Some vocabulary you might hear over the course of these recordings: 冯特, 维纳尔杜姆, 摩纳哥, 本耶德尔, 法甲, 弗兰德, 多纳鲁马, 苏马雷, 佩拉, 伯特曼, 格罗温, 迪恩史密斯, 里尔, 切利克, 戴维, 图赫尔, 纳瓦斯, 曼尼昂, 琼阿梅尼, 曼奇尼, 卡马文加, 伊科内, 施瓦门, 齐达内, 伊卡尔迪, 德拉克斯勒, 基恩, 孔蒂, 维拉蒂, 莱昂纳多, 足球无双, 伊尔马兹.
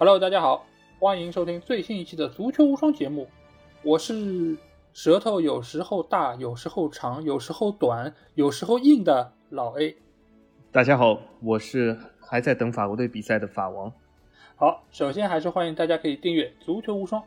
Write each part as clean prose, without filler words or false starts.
Hello， 大家好，欢迎收听最新一期的足球无双节目。我是舌头有时候大，有时候长，有时候短，有时候硬的老 A。大家好，我是还在等法国队比赛的法王。好，首先还是欢迎大家可以订阅足球无双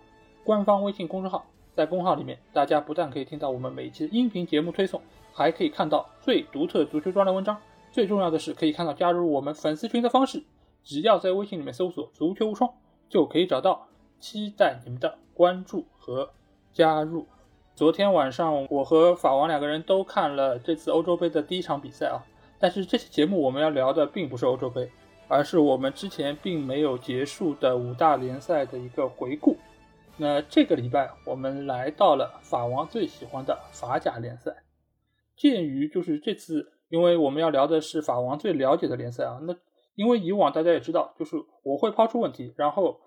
官方微信公众号，在公号里面，大家不但可以听到我们每期音频节目推送，还可以看到最独特足球专栏文章。最重要的是可以看到加入我们粉丝群的方式，只要在微信里面搜索足球无双就可以找到，期待你们的关注和加入。昨天晚上我和法王两个人都看了这次欧洲杯的第一场比赛啊，但是这期节目我们要聊的并不是欧洲杯，而是我们之前并没有结束的五大联赛的一个回顾。那这个礼拜我们来到了法王最喜欢的法甲联赛，鉴于就是这次因为我们要聊的是法王最了解的联赛啊，那因为以往大家也知道，就是我会抛出问题，然后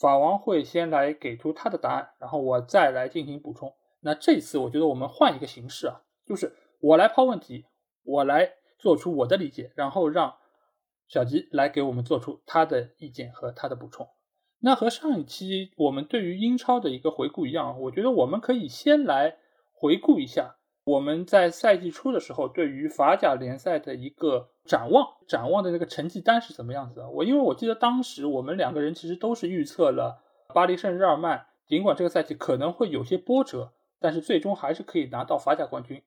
法王会先来给出他的答案，然后我再来进行补充。那这次我觉得我们换一个形式啊，就是我来抛问题，我来做出我的理解，然后让小吉来给我们做出他的意见和他的补充。那和上一期我们对于英超的一个回顾一样，我觉得我们可以先来回顾一下我们在赛季初的时候对于法甲联赛的一个展望的那个成绩单是怎么样子的。因为我记得当时我们两个人其实都是预测了巴黎圣日耳曼尽管这个赛季可能会有些波折，但是最终还是可以拿到法甲冠军。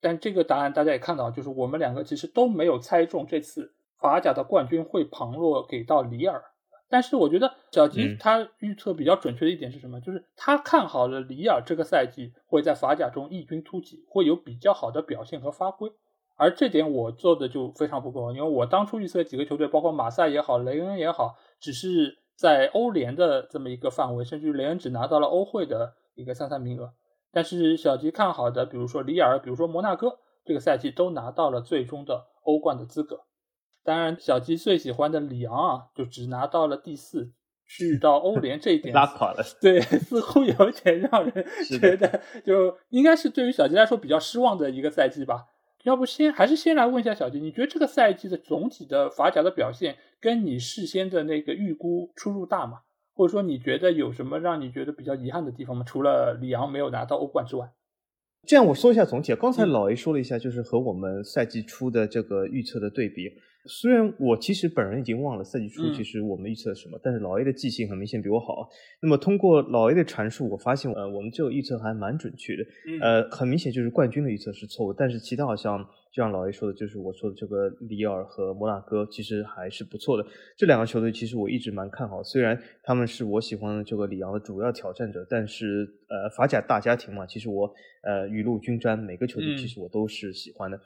但这个答案大家也看到，就是我们两个其实都没有猜中这次法甲的冠军会旁落给到里尔。但是我觉得小吉他预测比较准确的一点是什么，就是他看好了里尔这个赛季会在法甲中异军突起，会有比较好的表现和发挥。而这点我做的就非常不够，因为我当初预测几个球队包括马赛也好，雷恩也好，只是在欧联的这么一个范围，甚至雷恩只拿到了欧会的一个33名额。但是小吉看好的比如说里尔，比如说摩纳哥，这个赛季都拿到了最终的欧冠的资格。当然小吉最喜欢的里昂啊，就只拿到了第4，去到欧联，这一点拉垮了。对，似乎有点让人觉得就应该是对于小吉来说比较失望的一个赛季吧。要不还是先来问一下小吉，你觉得这个赛季的总体的法甲的表现跟你事先的那个预估出入大吗？或者说你觉得有什么让你觉得比较遗憾的地方吗？除了里昂没有拿到欧冠之外。这样我说一下总体，刚才老 A 说了一下就是和我们赛季初的这个预测的对比。虽然我其实本人已经忘了赛季初其实我们预测什么，但是老 A 的记性很明显比我好。那么通过老 A 的阐述，我发现我们这个预测还蛮准确的。很明显就是冠军的预测是错误，但是其他好像就像老 A 说的，就是我说的这个里尔和摩纳哥其实还是不错的。这两个球队其实我一直蛮看好，虽然他们是我喜欢的这个里昂的主要挑战者，但是法甲大家庭嘛，其实我雨露均沾，每个球队其实我都是喜欢的。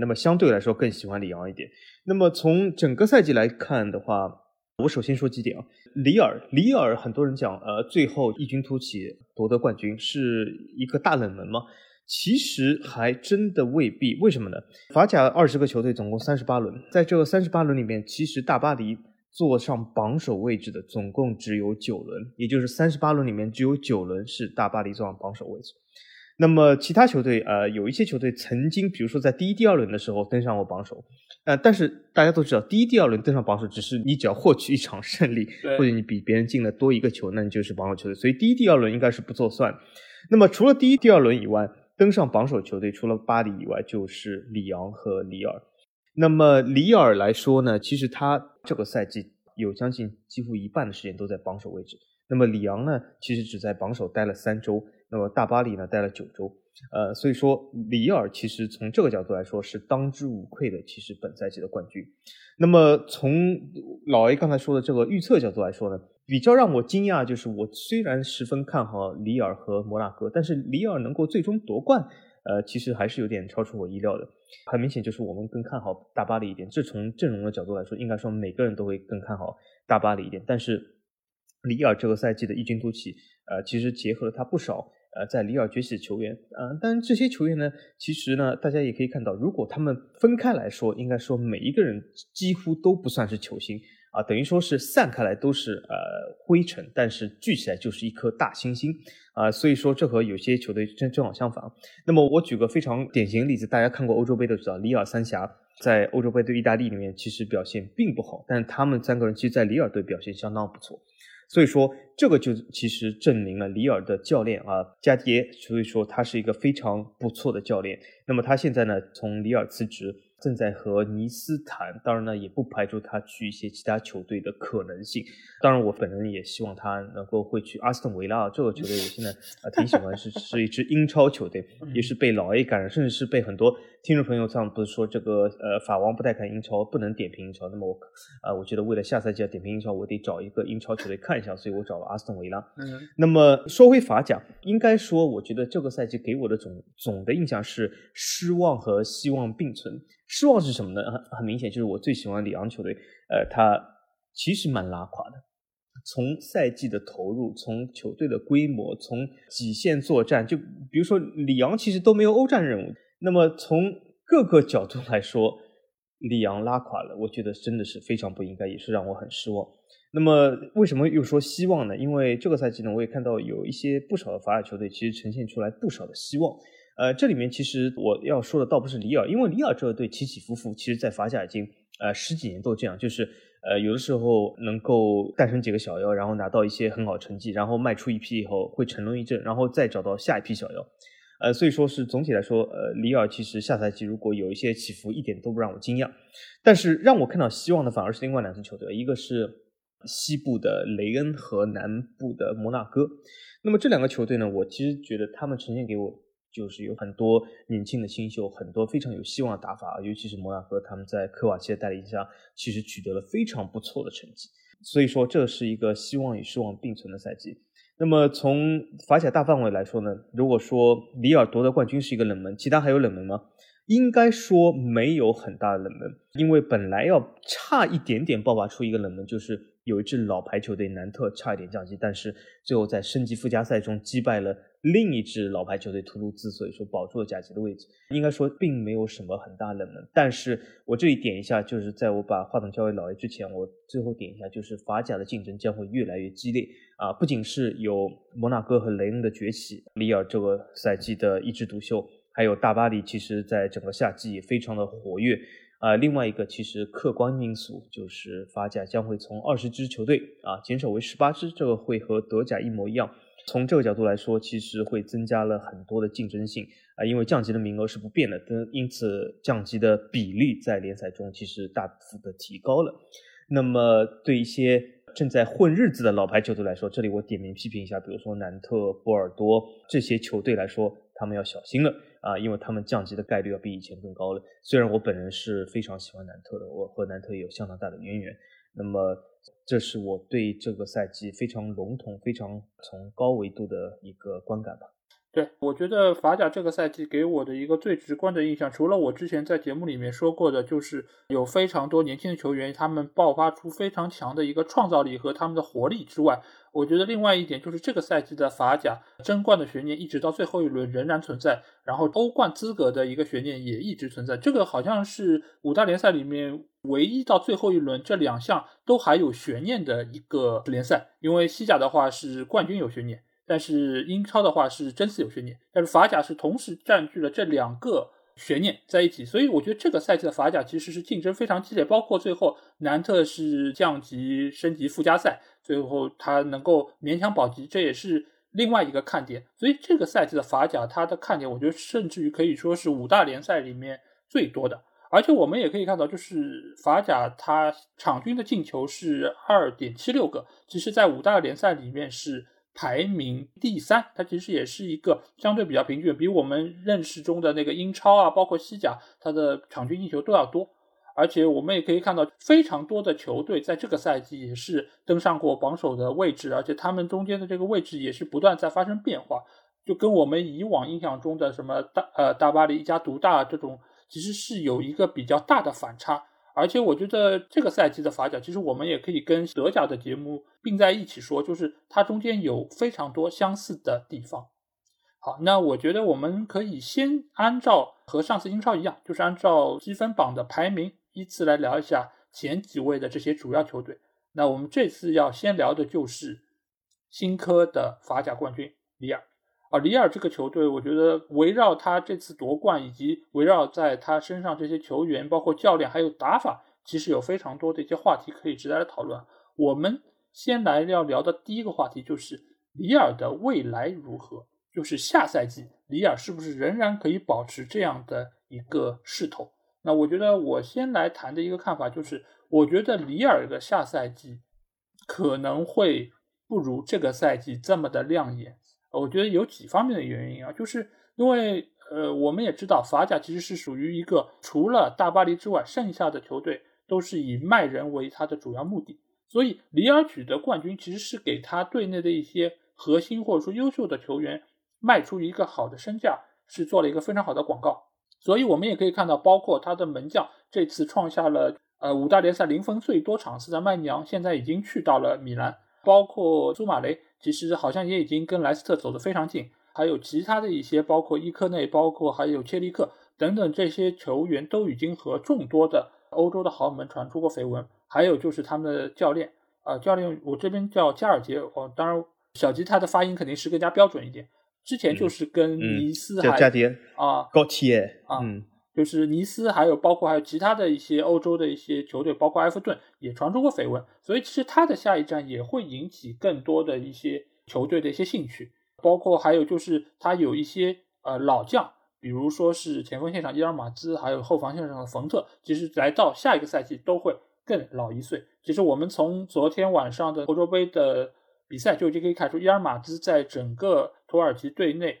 那么相对来说更喜欢里昂一点。那么从整个赛季来看的话，我首先说几点啊。里尔很多人讲最后异军突起夺得冠军是一个大冷门吗？其实还真的未必。为什么呢？法甲20个球队总共38轮，在这个38轮里面，其实大巴黎坐上榜首位置的总共只有9轮，也就是38轮里面只有9轮是大巴黎坐上榜首位置。那么其他球队有一些球队曾经比如说在第一第二轮的时候登上过榜首，但是大家都知道第一第二轮登上榜首只是你只要获取一场胜利或者你比别人进了多一个球，那你就是榜首球队，所以第一第二轮应该是不作算。那么除了第一第二轮以外，登上榜首球队除了巴黎以外就是里昂和里尔。那么里尔来说呢，其实他这个赛季有将近几乎一半的时间都在榜首位置，那么里昂呢其实只在榜首待了3周，那么大巴黎呢待了9周，所以说里尔其实从这个角度来说是当之无愧的其实本赛季的冠军。那么从老 A 刚才说的这个预测角度来说呢，比较让我惊讶就是我虽然十分看好里尔和摩纳哥，但是里尔能够最终夺冠其实还是有点超出我意料的。很明显就是我们更看好大巴黎一点，这从阵容的角度来说应该说每个人都会更看好大巴黎一点，但是里尔这个赛季的异军突起其实结合了他不少在里尔崛起的球员，但这些球员呢，其实呢，大家也可以看到，如果他们分开来说，应该说每一个人几乎都不算是球星啊，等于说是散开来都是灰尘，但是聚起来就是一颗大星星啊，所以说这和有些球队正好相反。那么我举个非常典型的例子，大家看过欧洲杯都知道，里尔三峡在欧洲杯对意大利里面其实表现并不好，但他们三个人其实在里尔队表现相当不错，所以说这个就其实证明了里尔的教练啊加迪耶，所以说他是一个非常不错的教练。那么他现在呢从里尔辞职，正在和尼斯谈，当然呢也不排除他去一些其他球队的可能性。当然我本人也希望他能够会去阿斯顿维拉，这个球队我现在挺喜欢，是一支英超球队，也是被老 A 感染，甚至是被很多听众朋友上不是说这个法王不太看英超，不能点评英超，那么我觉得为了下赛季要点评英超，我得找一个英超球队看一下，所以我找了阿斯顿维拉。那么说回法甲，应该说我觉得这个赛季给我的总的印象是失望和希望并存。失望是什么呢？很明显就是我最喜欢里昂球队，他其实蛮拉垮的。从赛季的投入，从球队的规模，从几线作战，就比如说里昂其实都没有欧战任务。那么从各个角度来说，里昂拉垮了，我觉得真的是非常不应该，也是让我很失望。那么为什么又说希望呢？因为这个赛季呢，我也看到有一些不少的法甲球队其实呈现出来不少的希望。这里面其实我要说的倒不是里尔，因为里尔这个队起起伏伏，其实在法甲已经十几年都这样，就是有的时候能够诞生几个小妖，然后拿到一些很好成绩，然后卖出一批以后会沉沦一阵，然后再找到下一批小妖。所以说是总体来说，里尔其实下赛季如果有一些起伏，一点都不让我惊讶。但是让我看到希望的反而是另外两支球队，一个是西部的雷恩和南部的摩纳哥。那么这两个球队呢，我其实觉得他们呈现给我就是有很多年轻的新秀，很多非常有希望的打法，尤其是摩纳哥，他们在科瓦切的带领下，其实取得了非常不错的成绩。所以说，这是一个希望与失望并存的赛季。那么从法甲大范围来说呢，如果说里尔夺得冠军是一个冷门，其他还有冷门吗？应该说没有很大的冷门，因为本来要差一点点爆发出一个冷门，就是有一支老牌球队南特差一点降级，但是最后在升级附加赛中击败了另一支老牌球队图卢兹，所以说保住了甲级的位置。应该说并没有什么很大冷门，但是我这里点一下，就是在我把话筒交给老爷之前，我最后点一下，就是法甲的竞争将会越来越激烈啊！不仅是有摩纳哥和雷恩的崛起，里尔这个赛季的一枝独秀，还有大巴黎其实在整个夏季也非常的活跃啊。另外一个其实客观因素就是法甲将会从20支球队啊减少为18支，这个会和德甲一模一样。从这个角度来说，其实会增加了很多的竞争性啊，因为降级的名额是不变的，因此降级的比例在联赛中其实大幅的提高了。那么对一些正在混日子的老牌球队来说，这里我点名批评一下，比如说南特、波尔多这些球队来说，他们要小心了啊，因为他们降级的概率要比以前更高了。虽然我本人是非常喜欢南特的，我和南特也有相当大的渊源。那么这是我对这个赛季非常笼统、非常从高维度的一个观感吧。对，我觉得法甲这个赛季给我的一个最直观的印象，除了我之前在节目里面说过的，就是有非常多年轻的球员，他们爆发出非常强的一个创造力和他们的活力之外，我觉得另外一点就是这个赛季的法甲争冠的悬念一直到最后一轮仍然存在，然后欧冠资格的一个悬念也一直存在，这个好像是五大联赛里面唯一到最后一轮这两项都还有悬念的一个联赛。因为西甲的话是冠军有悬念，但是英超的话是争四有悬念，但是法甲是同时占据了这两个悬念在一起，所以我觉得这个赛季的法甲其实是竞争非常激烈，包括最后南特是降级升级附加赛，最后他能够勉强保级，这也是另外一个看点。所以这个赛季的法甲它的看点，我觉得甚至于可以说是五大联赛里面最多的。而且我们也可以看到，就是法甲它场均的进球是 2.76 个，其实在五大联赛里面是排名第三，它其实也是一个相对比较平均，比我们认识中的那个英超啊，包括西甲，它的场均进球都要多。而且我们也可以看到，非常多的球队在这个赛季也是登上过榜首的位置，而且他们中间的这个位置也是不断在发生变化，就跟我们以往印象中的什么大巴黎一家独大这种，其实是有一个比较大的反差。而且我觉得这个赛季的法甲，其实我们也可以跟德甲的节目并在一起说，就是它中间有非常多相似的地方。好，那我觉得我们可以先按照和上次英超一样，就是按照积分榜的排名依次来聊一下前几位的这些主要球队。那我们这次要先聊的就是新科的法甲冠军里尔。里尔这个球队，我觉得围绕他这次夺冠以及围绕在他身上这些球员，包括教练还有打法，其实有非常多的一些话题可以值得来讨论。我们先来聊的第一个话题就是里尔的未来如何，就是下赛季里尔是不是仍然可以保持这样的一个势头。那我觉得我先来谈的一个看法就是，我觉得里尔的下赛季可能会不如这个赛季这么的亮眼。我觉得有几方面的原因啊，就是因为我们也知道法甲其实是属于一个除了大巴黎之外剩下的球队都是以卖人为他的主要目的，所以里尔取得冠军其实是给他队内的一些核心或者说优秀的球员卖出一个好的身价，是做了一个非常好的广告。所以我们也可以看到，包括他的门将这次创下了五大联赛零封最多场次的曼尼昂现在已经去到了米兰，包括苏马雷其实好像也已经跟莱斯特走得非常近，还有其他的一些包括伊科内，包括还有切利克等等，这些球员都已经和众多的欧洲的豪门传出过绯闻。还有就是他们的教练教练我这边叫加尔杰，当然小吉他的发音肯定是更加标准一点，之前就是跟尼斯还高铁就是尼斯还有其他的一些欧洲的一些球队，包括埃弗顿也传出过绯闻，所以其实他的下一站也会引起更多的一些球队的一些兴趣。包括还有就是他有一些老将，比如说是前锋线上伊尔马兹，还有后防线上的冯特，其实来到下一个赛季都会更老一岁。其实我们从昨天晚上的欧洲杯的比赛就已经可以看出，伊尔马兹在整个土耳其队内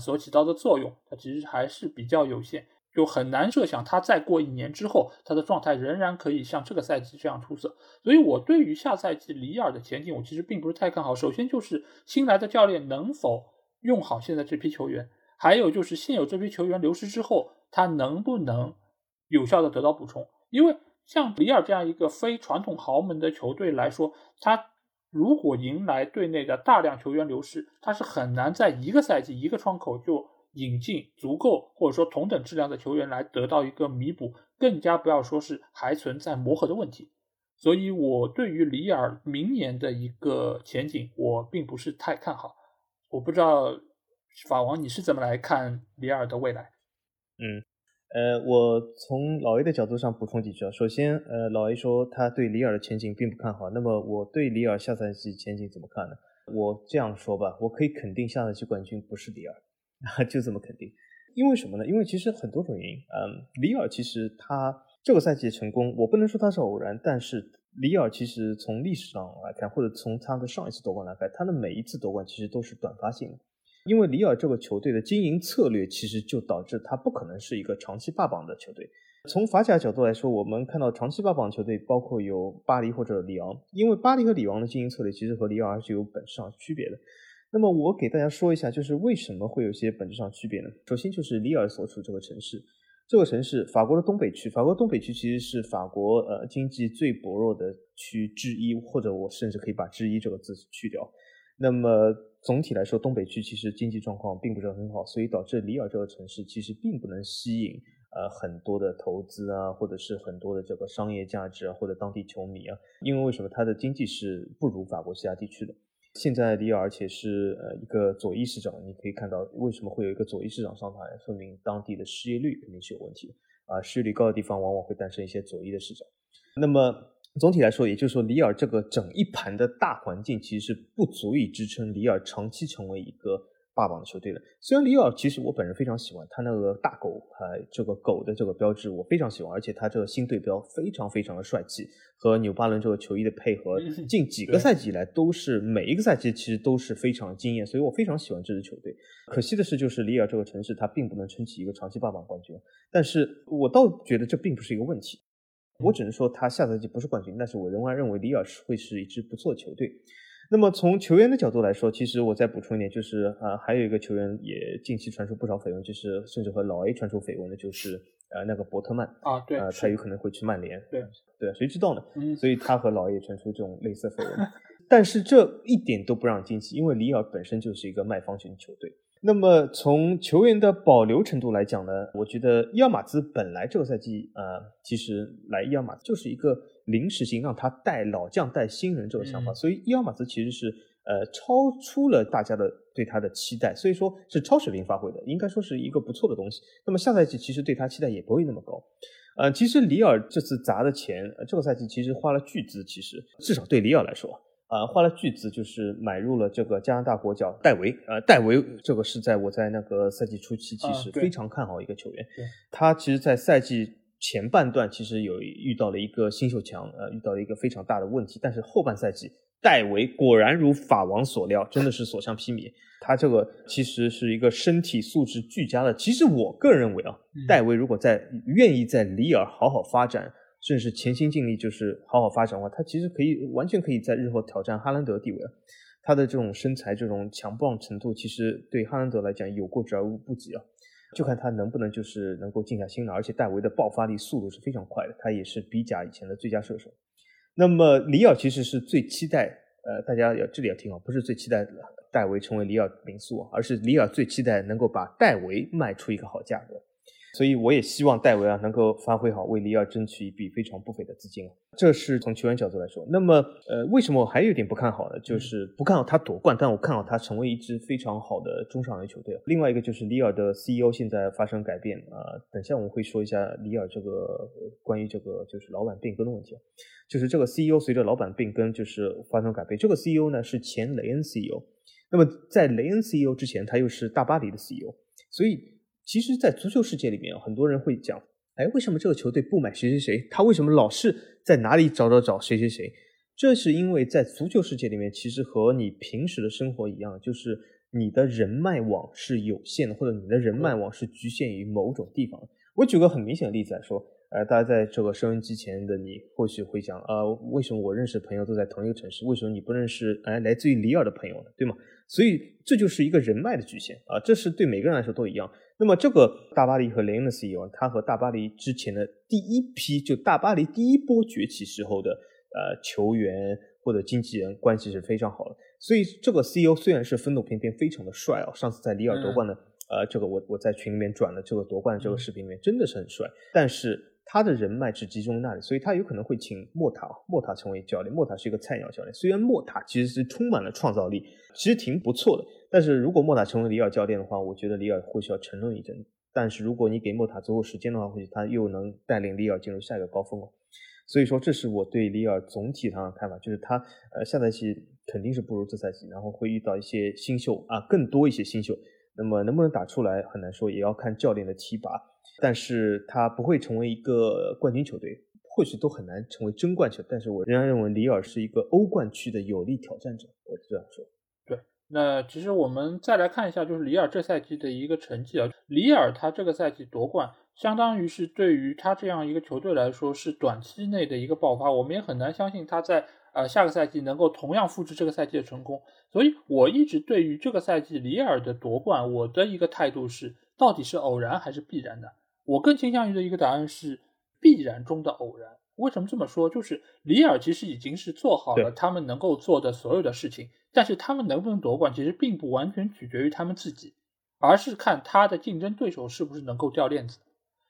所起到的作用，它其实还是比较有限，就很难设想他再过一年之后他的状态仍然可以像这个赛季这样出色。所以我对于下赛季里尔的前景我其实并不是太看好。首先就是新来的教练能否用好现在这批球员，还有就是现有这批球员流失之后他能不能有效的得到补充。因为像里尔这样一个非传统豪门的球队来说，他如果迎来队内的大量球员流失，他是很难在一个赛季一个窗口就引进足够或者说同等质量的球员来得到一个弥补，更加不要说是还存在磨合的问题。所以我对于里尔明年的一个前景我并不是太看好。我不知道法王你是怎么来看里尔的未来。我从老 A 的角度上补充几句啊。首先老 A 说他对里尔的前景并不看好，那么我对里尔下赛季前景怎么看呢？我这样说吧，我可以肯定下赛季冠军不是里尔就这么肯定。因为什么呢？因为其实很多种原因。里尔其实他这个赛季的成功我不能说他是偶然，但是里尔其实从历史上来看，或者从他的上一次夺冠来看，他的每一次夺冠其实都是短发性的。因为里尔这个球队的经营策略其实就导致他不可能是一个长期霸榜的球队。从法甲角度来说，我们看到长期霸榜球队包括有巴黎或者里昂，因为巴黎和里昂的经营策略其实和里尔还是有本质上区别的。那么我给大家说一下，就是为什么会有些本质上区别呢？首先就是里尔所处这个城市，法国的东北区，其实是法国经济最薄弱的区之一，或者我甚至可以把之一这个字去掉。那么总体来说，东北区其实经济状况并不是很好，所以导致里尔这个城市其实并不能吸引很多的投资啊，或者是很多的这个商业价值啊，或者当地球迷啊，因为为什么它的经济是不如法国其他地区的。现在里尔而且是一个左翼市长，你可以看到为什么会有一个左翼市长上台，说明当地的失业率肯定是有问题的失业率高的地方往往会诞生一些左翼的市长。那么总体来说，也就是说里尔这个整一盘的大环境其实是不足以支撑里尔长期成为一个霸榜的球队的。虽然里尔其实我本人非常喜欢他那个大狗这个狗的这个标志我非常喜欢，而且他这个新队标非常非常的帅气，和纽巴伦这个球衣的配合近几个赛季以来都是每一个赛季其实都是非常惊艳，所以我非常喜欢这支球队。可惜的是就是里尔这个城市他并不能撑起一个长期霸榜冠军，但是我倒觉得这并不是一个问题。我只能说他下赛季不是冠军，但是我仍然认为里尔会是一支不错的球队。那么从球员的角度来说，其实我再补充一点，就是还有一个球员也近期传出不少绯闻，就是甚至和老 A 传出绯闻的，就是那个伯特曼对他有可能会去曼联，对谁知道呢？所以他和老 A 传出这种类似绯闻但是这一点都不让惊奇，因为里尔本身就是一个卖方型球队。那么从球员的保留程度来讲呢，我觉得伊尔马兹本来这个赛季其实来伊尔马兹就是一个临时性让他带老将带新人这个想法，所以伊尔马兹其实是超出了大家的对他的期待，所以说是超水平发挥的，应该说是一个不错的东西。那么下赛季其实对他期待也不会那么高。其实里尔这次砸的钱，这个赛季其实花了巨资，其实至少对里尔来说花了巨资，就是买入了这个加拿大国脚戴维。戴维这个是在我在那个赛季初期其实非常看好一个球员，他其实在赛季前半段其实有遇到了一个新秀墙，遇到了一个非常大的问题，但是后半赛季戴维果然如法王所料，真的是所向披靡。他这个其实是一个身体素质俱佳的，其实我个人认为戴维如果愿意在里尔好好发展，甚至潜心尽力就是好好发展的话，他其实完全可以在日后挑战哈兰德的地位。他的这种身材这种强壮程度，其实对哈兰德来讲有过之而无不及。就看他能不能就是能够静下心来，而且戴维的爆发力速度是非常快的，他也是比甲以前的最佳射手。那么里尔其实是最期待，大家这里要听好，不是最期待戴维成为里尔名宿，而是里尔最期待能够把戴维卖出一个好价格。所以我也希望戴维能够发挥好，为里尔争取一笔非常不菲的资金这是从球员角度来说。那么为什么我还有点不看好呢？就是不看好他夺冠，但我看好他成为一支非常好的中上游球队。另外一个就是里尔的 CEO 现在发生改变等一下我们会说一下里尔这个关于这个就是老板变更的问题。就是这个 CEO 随着老板变更就是发生改变，这个 CEO 呢是前雷恩 CEO， 那么在雷恩 CEO 之前他又是大巴黎的 CEO。 所以其实在足球世界里面很多人会讲，为什么这个球队不买谁谁谁，他为什么老是在哪里找谁谁谁。这是因为在足球世界里面其实和你平时的生活一样，就是你的人脉网是有限的，或者你的人脉网是局限于某种地方。我举个很明显的例子来说，大家在这个收音机前的你或许会讲，为什么我认识的朋友都在同一个城市，为什么你不认识来自于里尔的朋友呢，对吗？所以这就是一个人脉的局限这是对每个人来说都一样。那么这个大巴黎和雷恩的 CEO， 他和大巴黎之前的第一批，就大巴黎第一波崛起时候的球员或者经纪人关系是非常好的。所以这个 CEO 虽然是风度翩翩，非常的帅上次在里尔夺冠的这个我在群里面转了这个夺冠的这个视频里面真的是很帅，但是他的人脉只集中那里，所以他有可能会请莫塔成为教练。莫塔是一个菜鸟教练，虽然莫塔其实是充满了创造力，其实挺不错的，但是如果莫塔成为里尔教练的话，我觉得里尔或许要沉沦一阵。但是如果你给莫塔足够时间的话，或许他又能带领里尔进入下一个高峰所以说这是我对里尔总体上的看法，就是他下赛季肯定是不如这赛季，然后会遇到一些新秀更多一些新秀，那么能不能打出来很难说，也要看教练的提拔。但是他不会成为一个冠军球队，或许都很难成为争冠球，但是我仍然认为里尔是一个欧冠区的有力挑战者，我这样说。对，那其实我们再来看一下就是里尔这赛季的一个成绩里尔他这个赛季夺冠相当于是对于他这样一个球队来说是短期内的一个爆发，我们也很难相信他在下个赛季能够同样复制这个赛季的成功。所以我一直对于这个赛季里尔的夺冠，我的一个态度是到底是偶然还是必然的，我更倾向于的一个答案是必然中的偶然。为什么这么说？就是里尔其实已经是做好了他们能够做的所有的事情，但是他们能不能夺冠其实并不完全取决于他们自己，而是看他的竞争对手是不是能够掉链子。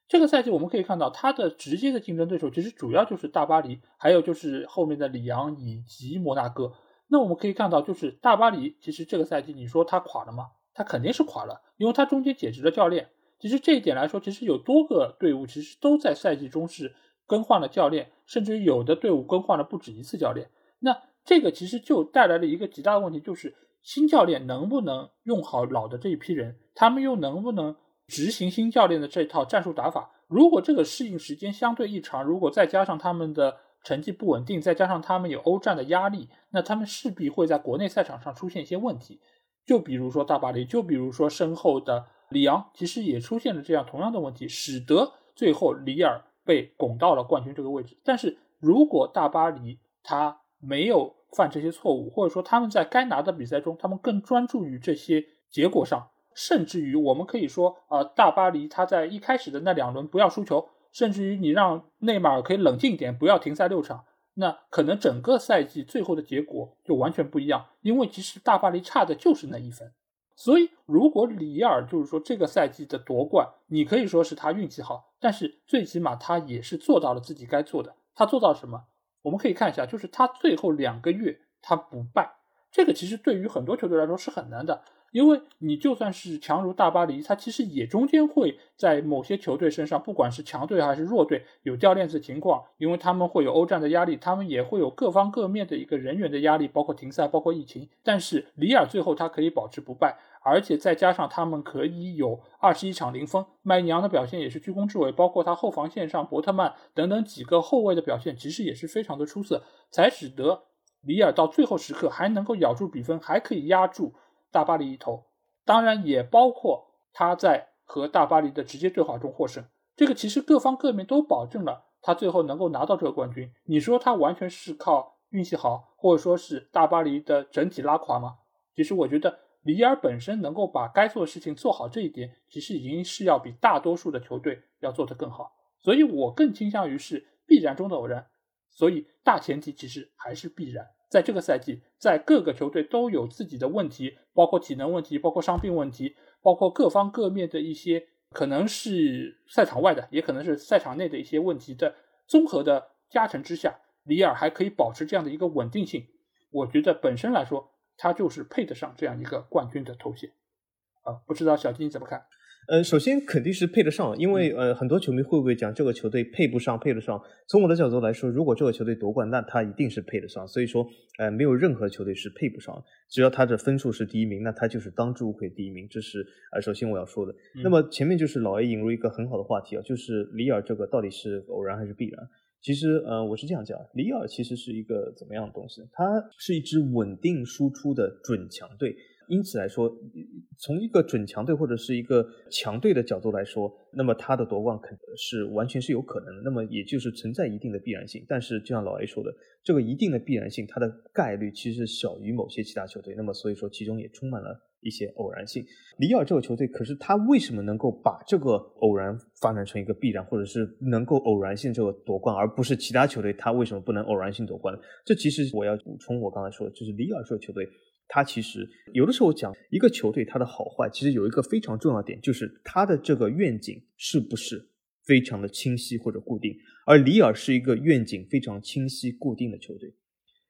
这个赛季我们可以看到他的直接的竞争对手其实主要就是大巴黎，还有就是后面的里昂以及摩纳哥。那我们可以看到就是大巴黎其实这个赛季你说他垮了吗？他肯定是垮了，因为他中间解职了教练。其实这一点来说，其实有多个队伍其实都在赛季中是更换了教练，甚至于有的队伍更换了不止一次教练。那这个其实就带来了一个极大的问题，就是新教练能不能用好老的这一批人，他们又能不能执行新教练的这套战术打法。如果这个适应时间相对异常，如果再加上他们的成绩不稳定，再加上他们有欧战的压力，那他们势必会在国内赛场上出现一些问题。就比如说大巴黎，就比如说身后的里昂，其实也出现了这样同样的问题，使得最后里尔被拱到了冠军这个位置。但是如果大巴黎他没有犯这些错误，或者说他们在该拿的比赛中他们更专注于这些结果上，甚至于我们可以说大巴黎他在一开始的那两轮不要输球，甚至于你让内马尔可以冷静一点，不要停赛6场，那可能整个赛季最后的结果就完全不一样，因为其实大巴黎差的就是那一分。所以如果里尔就是说这个赛季的夺冠，你可以说是他运气好，但是最起码他也是做到了自己该做的。他做到什么？我们可以看一下，就是他最后2个月他不败，这个其实对于很多球队来说是很难的，因为你就算是强如大巴黎，他其实也中间会在某些球队身上，不管是强队还是弱队，有掉链子情况，因为他们会有欧战的压力，他们也会有各方各面的一个人员的压力，包括停赛，包括疫情。但是里尔最后他可以保持不败，而且再加上他们可以有21场零封，麦尼昂的表现也是居功至伟，包括他后防线上伯特曼等等几个后卫的表现其实也是非常的出色，才使得里尔到最后时刻还能够咬住比分，还可以压住大巴黎一头，当然也包括他在和大巴黎的直接对话中获胜。这个其实各方各面都保证了他最后能够拿到这个冠军。你说他完全是靠运气好，或者说是大巴黎的整体拉垮吗？其实我觉得里尔本身能够把该做的事情做好，这一点其实已经是要比大多数的球队要做得更好，所以我更倾向于是必然中的偶然。所以大前提其实还是必然，在这个赛季，在各个球队都有自己的问题，包括体能问题，包括伤病问题，包括各方各面的一些可能是赛场外的，也可能是赛场内的一些问题的综合的加成之下，里尔还可以保持这样的一个稳定性，我觉得本身来说他就是配得上这样一个冠军的头衔。不知道小金怎么看？首先肯定是配得上，因为很多球迷会不会讲这个球队配不上配得上，从我的角度来说，如果这个球队夺冠，那他一定是配得上，所以说没有任何球队是配不上，只要他的分数是第一名，那他就是当之无愧第一名，这是首先我要说的。那么前面就是老 A 引入一个很好的话题啊，就是里尔这个到底是偶然还是必然。其实我是这样讲，里尔其实是一个怎么样的东西，它是一支稳定输出的准强队，因此来说，从一个准强队或者是一个强队的角度来说，那么他的夺冠肯是完全是有可能的，那么也就是存在一定的必然性。但是就像老 A 说的，这个一定的必然性它的概率其实小于某些其他球队，那么所以说其中也充满了一些偶然性。里尔这个球队，可是他为什么能够把这个偶然发展成一个必然，或者是能够偶然性这个夺冠，而不是其他球队他为什么不能偶然性夺冠？这其实我要补充我刚才说的，就是里尔这个球队，他其实有的时候讲一个球队他的好坏，其实有一个非常重要的点，就是他的这个愿景是不是非常的清晰或者固定。而里尔是一个愿景非常清晰固定的球队，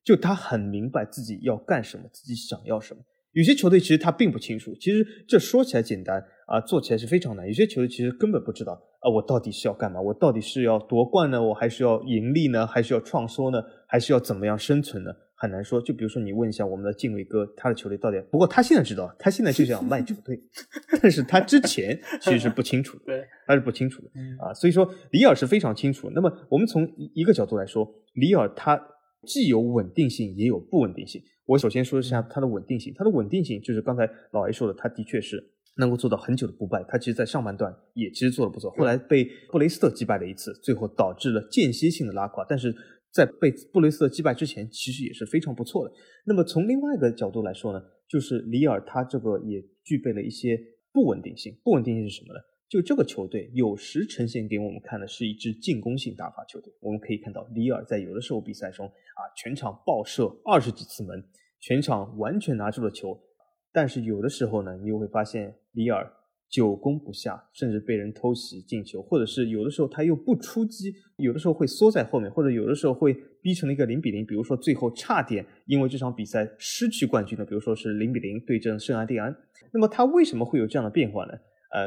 就他很明白自己要干什么，自己想要什么。有些球队其实他并不清楚，其实这说起来简单啊，做起来是非常难。有些球队其实根本不知道啊，我到底是要干嘛？我到底是要夺冠呢？我还是要盈利呢？还是要创收呢？还是要怎么样生存呢？很难说。就比如说你问一下我们的敬伟哥，他的球队到底，不过他现在知道，他现在就想卖球队但是他之前其实是不清楚的他是不清楚的啊，所以说里尔是非常清楚。那么我们从一个角度来说，里尔他既有稳定性也有不稳定性。我首先说一下他的稳定性，他的稳定性就是刚才老 A 说的，他的确是能够做到很久的不败，他其实在上半段也其实做得不错，后来被布雷斯特击败了一次，最后导致了间歇性的拉垮，但是在被布雷斯特击败之前其实也是非常不错的。那么从另外一个角度来说呢，就是里尔他这个也具备了一些不稳定性。不稳定性是什么呢？就这个球队有时呈现给我们看的是一支进攻性打法球队，我们可以看到里尔在有的时候比赛中啊，全场爆射20几次门，全场完全拿住了球，但是有的时候呢，你又会发现里尔久攻不下，甚至被人偷袭进球，或者是有的时候他又不出击，有的时候会缩在后面，或者有的时候会逼成了一个0-0，比如说最后差点因为这场比赛失去冠军的，比如说是0-0对阵圣埃蒂安。那么他为什么会有这样的变化呢？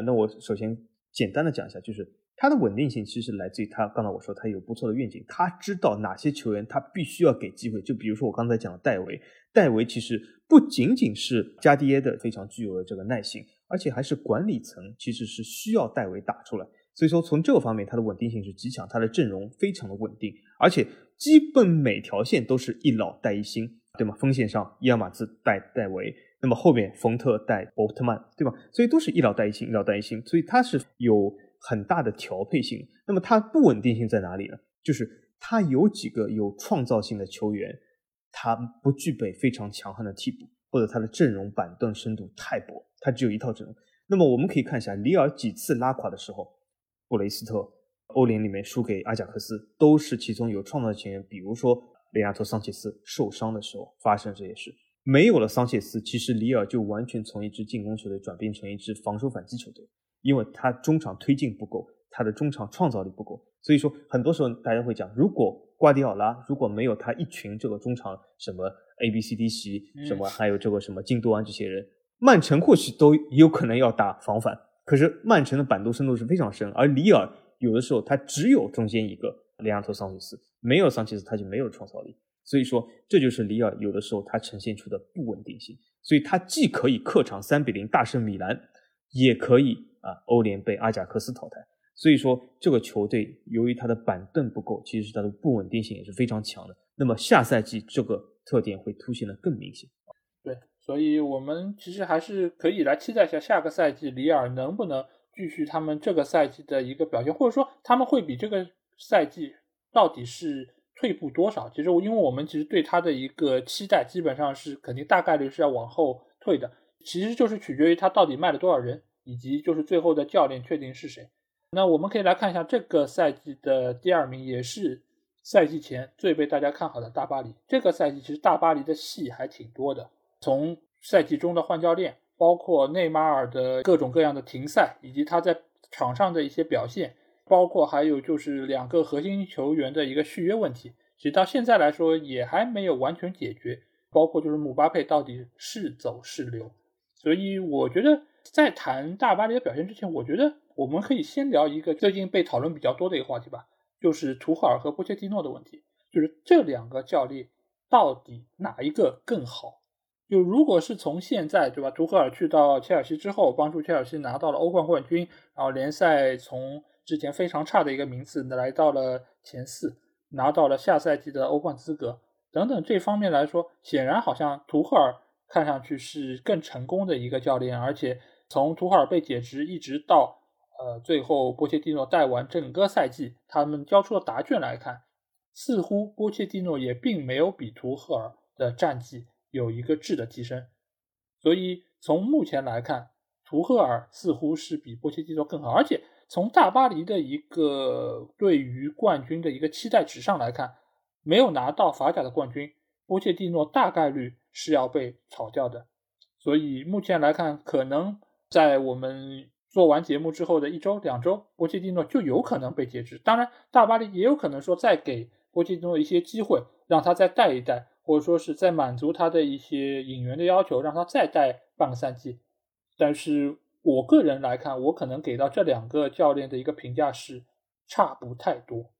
那我首先简单的讲一下，就是他的稳定性其实来自于他刚才我说他有不错的愿景，他知道哪些球员他必须要给机会，就比如说我刚才讲的戴维，戴维其实不仅仅是加迪耶的非常具有的这个耐心，而且还是管理层其实是需要戴维打出来，所以说从这个方面他的稳定性是极强，他的阵容非常的稳定，而且基本每条线都是一老带一新，对吗？锋线上伊尔马兹带戴维，那么后面冯特带伯特曼，对吧？所以都是一老带一新，一老带一新，所以它是有很大的调配性。那么它不稳定性在哪里呢？就是它有几个有创造性的球员，它不具备非常强悍的替补，或者它的阵容板凳深度太薄，它只有一套阵容。那么我们可以看一下里尔几次拉垮的时候，布雷斯特、欧联里面输给阿贾克斯，都是其中有创造的球员，比如说雷纳托·桑切斯受伤的时候发生这些事。没有了桑切斯，其实里尔就完全从一支进攻球队转变成一支防守反击球队，因为他中场推进不够，他的中场创造力不够。所以说很多时候大家会讲，如果瓜迪奥拉如果没有他一群这个中场什么 ABCD 席什么还有这个什么京多安这些人，曼城或许都有可能要打防反，可是曼城的板凳深度是非常深，而里尔有的时候他只有中间一个莱昂托桑切斯，没有桑切斯他就没有创造力，所以说这就是里尔有的时候他呈现出的不稳定性，所以他既可以客场3-0大胜米兰，也可以欧联被阿贾克斯淘汰，所以说这个球队由于他的板凳不够，其实他的不稳定性也是非常强的，那么下赛季这个特点会凸显得更明显。对，所以我们其实还是可以来期待一下下个赛季里尔能不能继续他们这个赛季的一个表现，或者说他们会比这个赛季到底是退步多少。其实因为我们其实对他的一个期待基本上是肯定大概率是要往后退的，其实就是取决于他到底卖了多少人，以及就是最后的教练确定是谁。那我们可以来看一下这个赛季的第二名，也是赛季前最被大家看好的大巴黎。这个赛季其实大巴黎的戏还挺多的，从赛季中的换教练，包括内马尔的各种各样的停赛以及他在场上的一些表现，包括还有就是2个核心球员的一个续约问题，其实到现在来说也还没有完全解决，包括就是姆巴佩到底是走是留。所以我觉得在谈大巴黎的表现之前，我觉得我们可以先聊一个最近被讨论比较多的一个话题吧，就是图赫尔和波切蒂诺的问题，就是这2个教练到底哪一个更好。就如果是从现在对吧，图赫尔去到切尔西之后，帮助切尔西拿到了欧冠冠军，然后联赛从之前非常差的一个名次来到了前4，拿到了下赛季的欧冠资格等等，这方面来说显然好像图赫尔看上去是更成功的一个教练，而且从图赫尔被解职一直到最后波切蒂诺带完整个赛季，他们交出了答卷来看，似乎波切蒂诺也并没有比图赫尔的战绩有一个质的提升，所以从目前来看，图赫尔似乎是比波切蒂诺更好。而且从大巴黎的一个对于冠军的一个期待值上来看，没有拿到法甲的冠军，波切蒂诺大概率是要被炒掉的。所以目前来看，可能在我们做完节目之后的1周2周，波切蒂诺就有可能被解职。当然大巴黎也有可能说再给波切蒂诺一些机会，让他再带一带，或者说是再满足他的一些引援的要求，让他再带半个赛季。但是我个人来看，我可能给到这2个教练的一个评价是差不太多，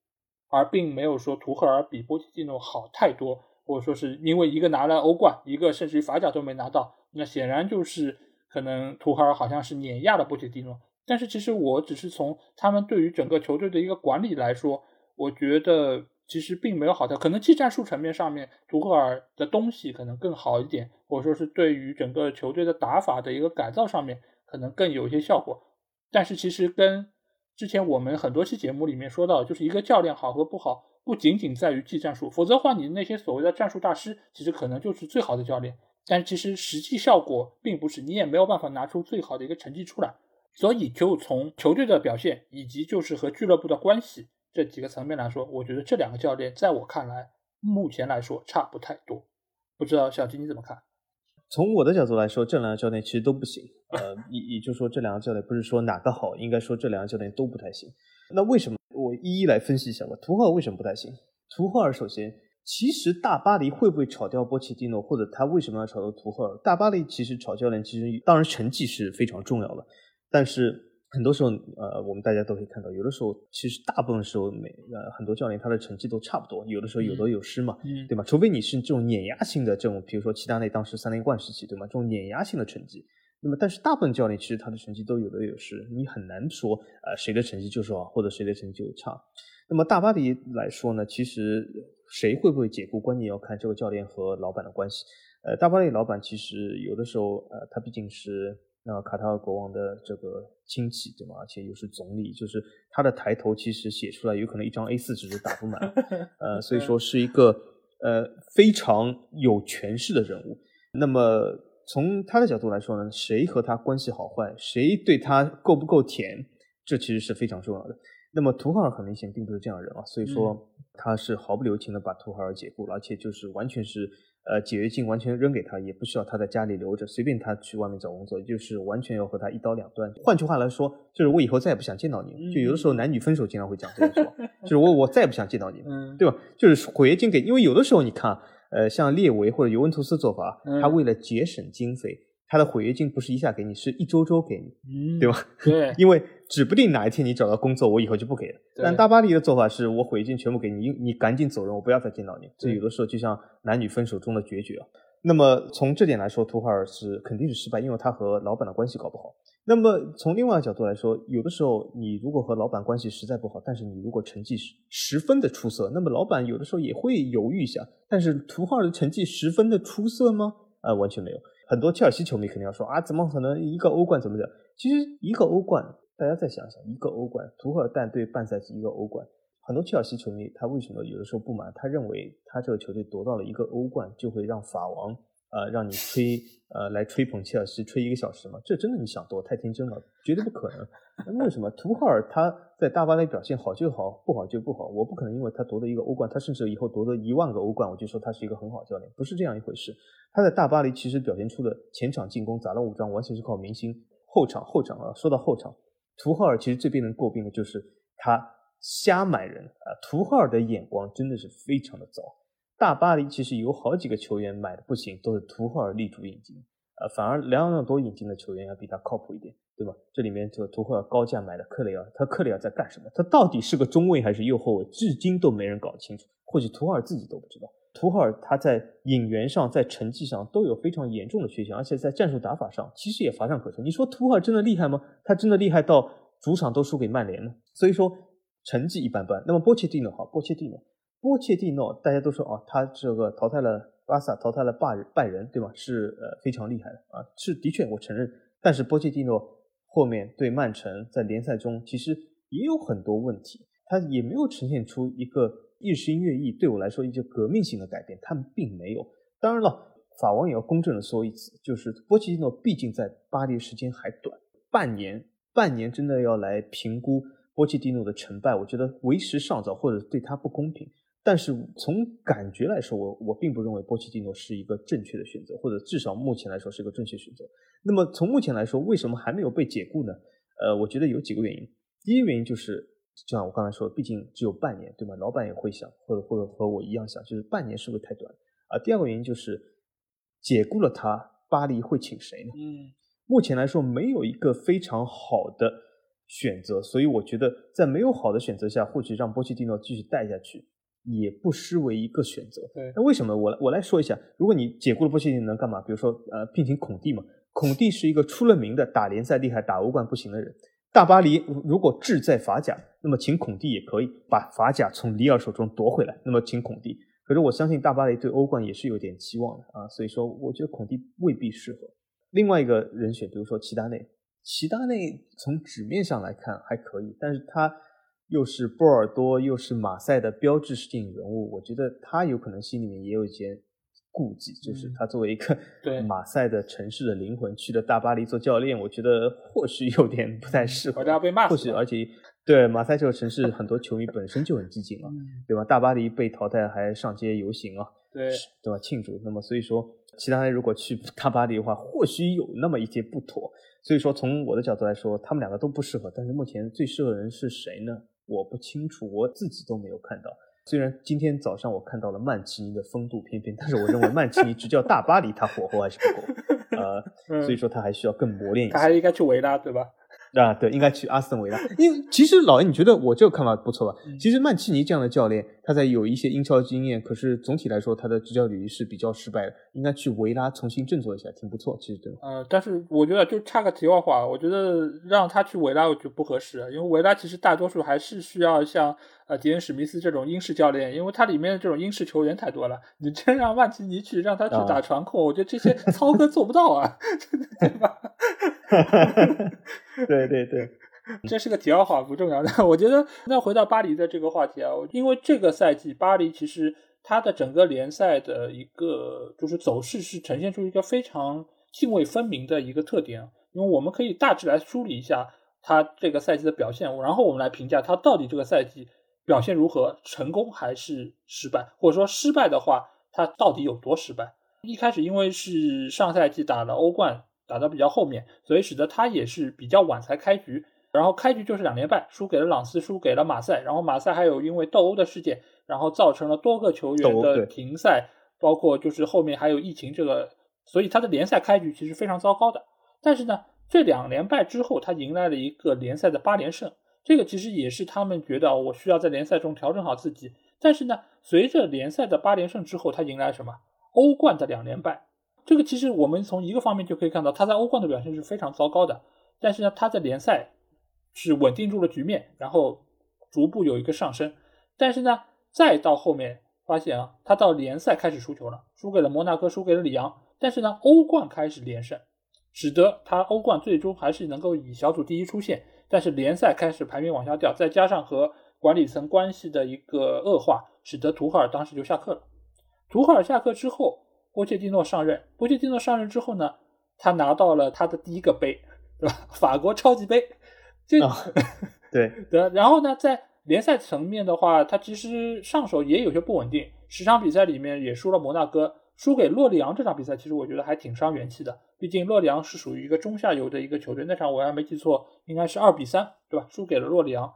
而并没有说图赫尔比波切蒂诺好太多，或者说是因为一个拿了欧冠，一个甚至于法甲都没拿到，那显然就是可能图赫尔好像是碾压了波切蒂诺。但是其实我只是从他们对于整个球队的一个管理来说，我觉得其实并没有好的，可能技战术层面上面图赫尔的东西可能更好一点，或者说是对于整个球队的打法的一个改造上面可能更有一些效果。但是其实跟之前我们很多期节目里面说到，就是一个教练好和不好不仅仅在于技战术，否则话你那些所谓的战术大师其实可能就是最好的教练，但其实实际效果并不是，你也没有办法拿出最好的一个成绩出来。所以就从球队的表现以及就是和俱乐部的关系这几个层面来说，我觉得这2个教练在我看来目前来说差不太多。不知道小金你怎么看？从我的角度来说，这2个教练其实都不行，也就说这2个教练不是说哪个好，应该说这2个教练都不太行。那为什么？我一一来分析一下吧。图赫尔为什么不太行？图赫尔首先，其实大巴黎会不会炒掉波切蒂诺，或者他为什么要炒掉图赫尔？大巴黎其实炒教练，其实当然成绩是非常重要的，但是很多时候我们大家都可以看到，有的时候其实大部分时候很多教练他的成绩都差不多，有的时候有得有失嘛，对吧？除非你是这种碾压性的这种，比如说齐达内当时3连冠时期，对吗？这种碾压性的成绩。那么但是大部分教练其实他的成绩都有得有失，你很难说谁的成绩就是好，或者谁的成绩就差。那么大巴黎来说呢，其实谁会不会解雇，关键要看这个教练和老板的关系。大巴黎老板其实有的时候他毕竟是卡塔尔国王的这个亲戚，对吗？而且又是总理，就是他的抬头其实写出来有可能一张 A4 纸就打不满所以说是一个非常有权势的人物。那么从他的角度来说呢，谁和他关系好坏，谁对他够不够甜，这其实是非常重要的。那么图赫尔很明显并不是这样的人啊，所以说他是毫不留情的把图赫尔解雇了，而且就是完全是解约金完全扔给他，也不需要他在家里留着，随便他去外面找工作，就是完全要和他一刀两断。换句话来说，就是我以后再也不想见到你。就有的时候男女分手经常会讲这样说，就是我再也不想见到你，对吧？就是毁约金给，因为有的时候你看，像列维或者尤文图斯做法，他为了节省经费，他的毁约金不是一下给你，是一周周给你，对吧？对，因为指不定哪一天你找到工作，我以后就不给了。但大巴黎的做法是我毁约金全部给你，你赶紧走人，我不要再见到你。这有的时候就像男女分手中的决绝。那么从这点来说，图赫尔是肯定是失败，因为他和老板的关系搞不好。那么从另外的角度来说，有的时候你如果和老板关系实在不好，但是你如果成绩十分的出色，那么老板有的时候也会犹豫一下。但是图赫尔的成绩十分的出色吗？完全没有。很多切尔西球迷肯定要说啊，怎么可能一个欧冠怎么讲？其实一个欧冠，大家再想想，一个欧冠，图赫尔带队半赛季一个欧冠，很多切尔西球迷他为什么有的时候不满？他认为他这个球队夺到了一个欧冠，就会让法王让你来吹捧切尔西吹一个小时嘛？这真的你想多，太天真了，绝对不可能。那为什么图赫尔他在大巴黎表现好就好，不好就不好？我不可能因为他夺得一个欧冠，他甚至以后夺得10000个欧冠，我就说他是一个很好教练，不是这样一回事。他在大巴黎其实表现出的前场进攻杂乱无章，完全是靠明星。后场啊，说到后场。图赫尔其实最被人诟病的就是他瞎买人啊！图赫尔的眼光真的是非常的糟。大巴黎其实有好几个球员买的不行，都是图赫尔力主引进，反而莱昂纳多引进的球员要比他靠谱一点，对吧？这里面就图赫尔高价买的克雷尔，他克雷尔在干什么？他到底是个中卫还是右后卫？至今都没人搞清楚，或许图赫尔自己都不知道。图赫尔他在引援上，在成绩上都有非常严重的缺陷，而且在战术打法上其实也乏善可陈。你说图赫尔真的厉害吗？他真的厉害到主场都输给曼联了，所以说成绩一般般。那么波切蒂诺大家都说啊，他这个淘汰了巴萨，淘汰了拜仁，对吧？是非常厉害的啊，是的确我承认。但是波切蒂诺后面对曼城在联赛中其实也有很多问题，他也没有呈现出一个日新月异，对我来说一些革命性的改变，他们并没有。当然了，法王也要公正的说一次，就是波切蒂诺毕竟在巴黎时间还短，半年真的要来评估波切蒂诺的成败，我觉得为时尚早，或者对他不公平。但是从感觉来说，我并不认为波切蒂诺是一个正确的选择，或者至少目前来说是一个正确选择。那么从目前来说，为什么还没有被解雇呢？我觉得有几个原因。第一个原因就是，就像我刚才说的，毕竟只有半年，对吧？老板也会想，或者和我一样想，就是半年是不是太短？第二个原因就是，解雇了他，巴黎会请谁呢？目前来说没有一个非常好的选择，所以我觉得在没有好的选择下，或许让波切蒂诺继续带下去也不失为一个选择。那为什么我来说一下，如果你解雇了波切蒂诺能干嘛？比如说聘请孔蒂嘛，孔蒂是一个出了名的打联赛厉害，打欧冠不行的人。大巴黎如果志在法甲，那么请孔蒂也可以把法甲从里尔手中夺回来，那么请孔蒂。可是我相信大巴黎对欧冠也是有点期望的啊，所以说我觉得孔蒂未必适合。另外一个人选，比如说齐达内从纸面上来看还可以，但是他又是波尔多又是马赛的标志性人物，我觉得他有可能心里面也有一些顾忌，就是他作为一个马赛的城市的灵魂去了大巴黎做教练，我觉得或许有点不太适合，或许而且对马赛这个城市很多球迷本身就很激进了对吧？大巴黎被淘汰还上街游行啊，对吧？庆祝。那么所以说其他人如果去大巴黎的话，或许有那么一些不妥。所以说从我的角度来说，他们两个都不适合，但是目前最适合的人是谁呢？我不清楚，我自己都没有看到。虽然今天早上我看到了曼奇尼的风度翩翩，但是我认为曼奇尼执教大巴黎他火候还是不够所以说他还需要更磨练一下。他还应该去维拉，对吧？啊，对，应该去阿斯顿维拉。因为其实老爷，你觉得我这个看法不错吧？其实曼奇尼这样的教练，他在有一些英超经验，可是总体来说他的执教履历是比较失败的，应该去维拉重新振作一下，挺不错。其实对吧？但是我觉得就插个题外话，我觉得让他去维拉我觉得不合适，因为维拉其实大多数还是需要像迪恩史密斯这种英式教练，因为他里面的这种英式球员太多了。你真让曼奇尼去，让他去打传控，我觉得这些操哥做不到啊，对吧？对，这是个题外话，不重要的。我觉得那回到巴黎的这个话题啊，因为这个赛季巴黎其实它的整个联赛的一个就是走势是呈现出一个非常泾渭分明的一个特点，因为我们可以大致来梳理一下它这个赛季的表现，然后我们来评价它到底这个赛季表现如何，成功还是失败，或者说失败的话，他到底有多失败。一开始因为是上赛季打了欧冠，打得比较后面，所以使得他也是比较晚才开局，然后开局就是2连败，输给了朗斯，输给了马赛，然后马赛还有因为斗殴的事件，然后造成了多个球员的停赛，包括就是后面还有疫情这个，所以他的联赛开局其实非常糟糕的。但是呢，这2连败之后他迎来了一个联赛的8连胜，这个其实也是他们觉得我需要在联赛中调整好自己。但是呢，随着联赛的8连胜之后，他迎来什么？欧冠的2连败。这个其实我们从一个方面就可以看到，他在欧冠的表现是非常糟糕的，但是呢，他在联赛是稳定住了局面，然后逐步有一个上升。但是呢，再到后面发现啊，他到联赛开始输球了，输给了摩纳哥，输给了里昂。但是呢，欧冠开始连胜，使得他欧冠最终还是能够以小组第一出线，但是联赛开始排名往下掉，再加上和管理层关系的一个恶化，使得图赫尔当时就下课了。图赫尔下课之后，波切蒂诺上任。波切蒂诺上任之后呢，他拿到了他的第一个杯，对吧？法国超级杯。对。然后呢，在联赛层面的话，他其实上手也有些不稳定，10场比赛里面也输了摩纳哥，输给洛里昂这场比赛其实我觉得还挺伤元气的，毕竟洛里昂是属于一个中下游的一个球队，那场我还没记错应该是2-3，对吧？输给了洛里昂。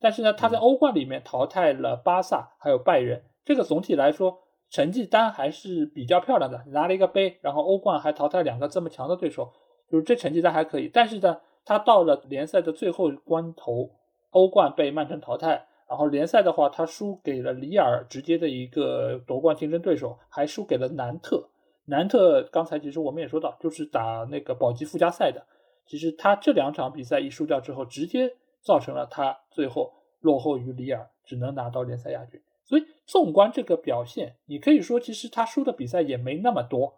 但是呢，他在欧冠里面淘汰了巴萨还有拜仁，这个总体来说成绩单还是比较漂亮的，拿了一个杯，然后欧冠还淘汰2个这么强的对手，就是这成绩单还可以。但是呢，他到了联赛的最后关头，欧冠被曼城淘汰，然后联赛的话他输给了里尔，直接的一个夺冠竞争对手，还输给了南特。南特刚才其实我们也说到，就是打那个保级附加赛的，其实他这2场比赛一输掉之后，直接造成了他最后落后于里尔，只能拿到联赛亚军。所以纵观这个表现，你可以说其实他输的比赛也没那么多，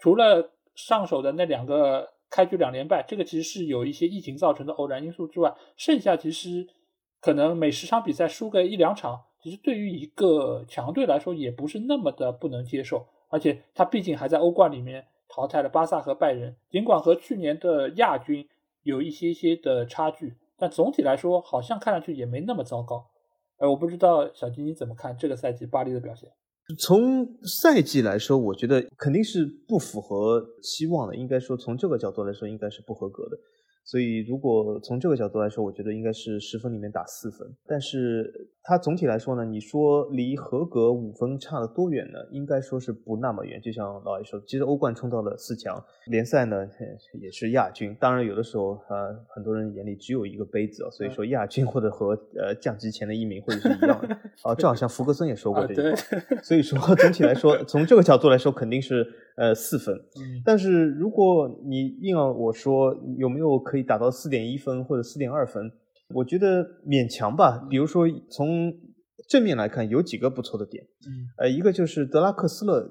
除了上手的那2个开局2连败，这个其实是有一些疫情造成的偶然因素之外，剩下其实可能每10场比赛输个1-2场，其实对于一个强队来说也不是那么的不能接受。而且他毕竟还在欧冠里面淘汰了巴萨和拜仁，尽管和去年的亚军有一些些的差距，但总体来说好像看上去也没那么糟糕。我不知道小金你怎么看这个赛季巴黎的表现？从赛季来说我觉得肯定是不符合期望的，应该说从这个角度来说应该是不合格的，所以如果从这个角度来说我觉得应该是10分里面打4分。但是它总体来说呢，你说离合格5分差了多远呢？应该说是不那么远，就像老爷说，其实欧冠冲到了4强，联赛呢也是亚军，当然有的时候很多人眼里只有一个杯子，所以说亚军或者和降级前的1名或者是一样的啊，这好像福格森也说过这句话所以说总体来说从这个角度来说肯定是4分。但是如果你硬要我说有没有可以打到 4.1 分或者 4.2 分，我觉得勉强吧。比如说从正面来看有几个不错的点，一个就是德拉克斯勒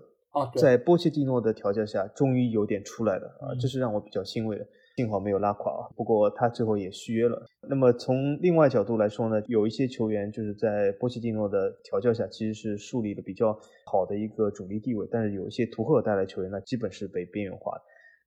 在波切蒂诺的调教下终于有点出来了啊，这是让我比较欣慰的，幸好没有拉垮啊，不过他最后也续约了。那么从另外角度来说呢，有一些球员就是在波切蒂诺的调教下其实是树立了比较好的一个主力地位，但是有一些图赫尔带来球员呢基本是被边缘化的。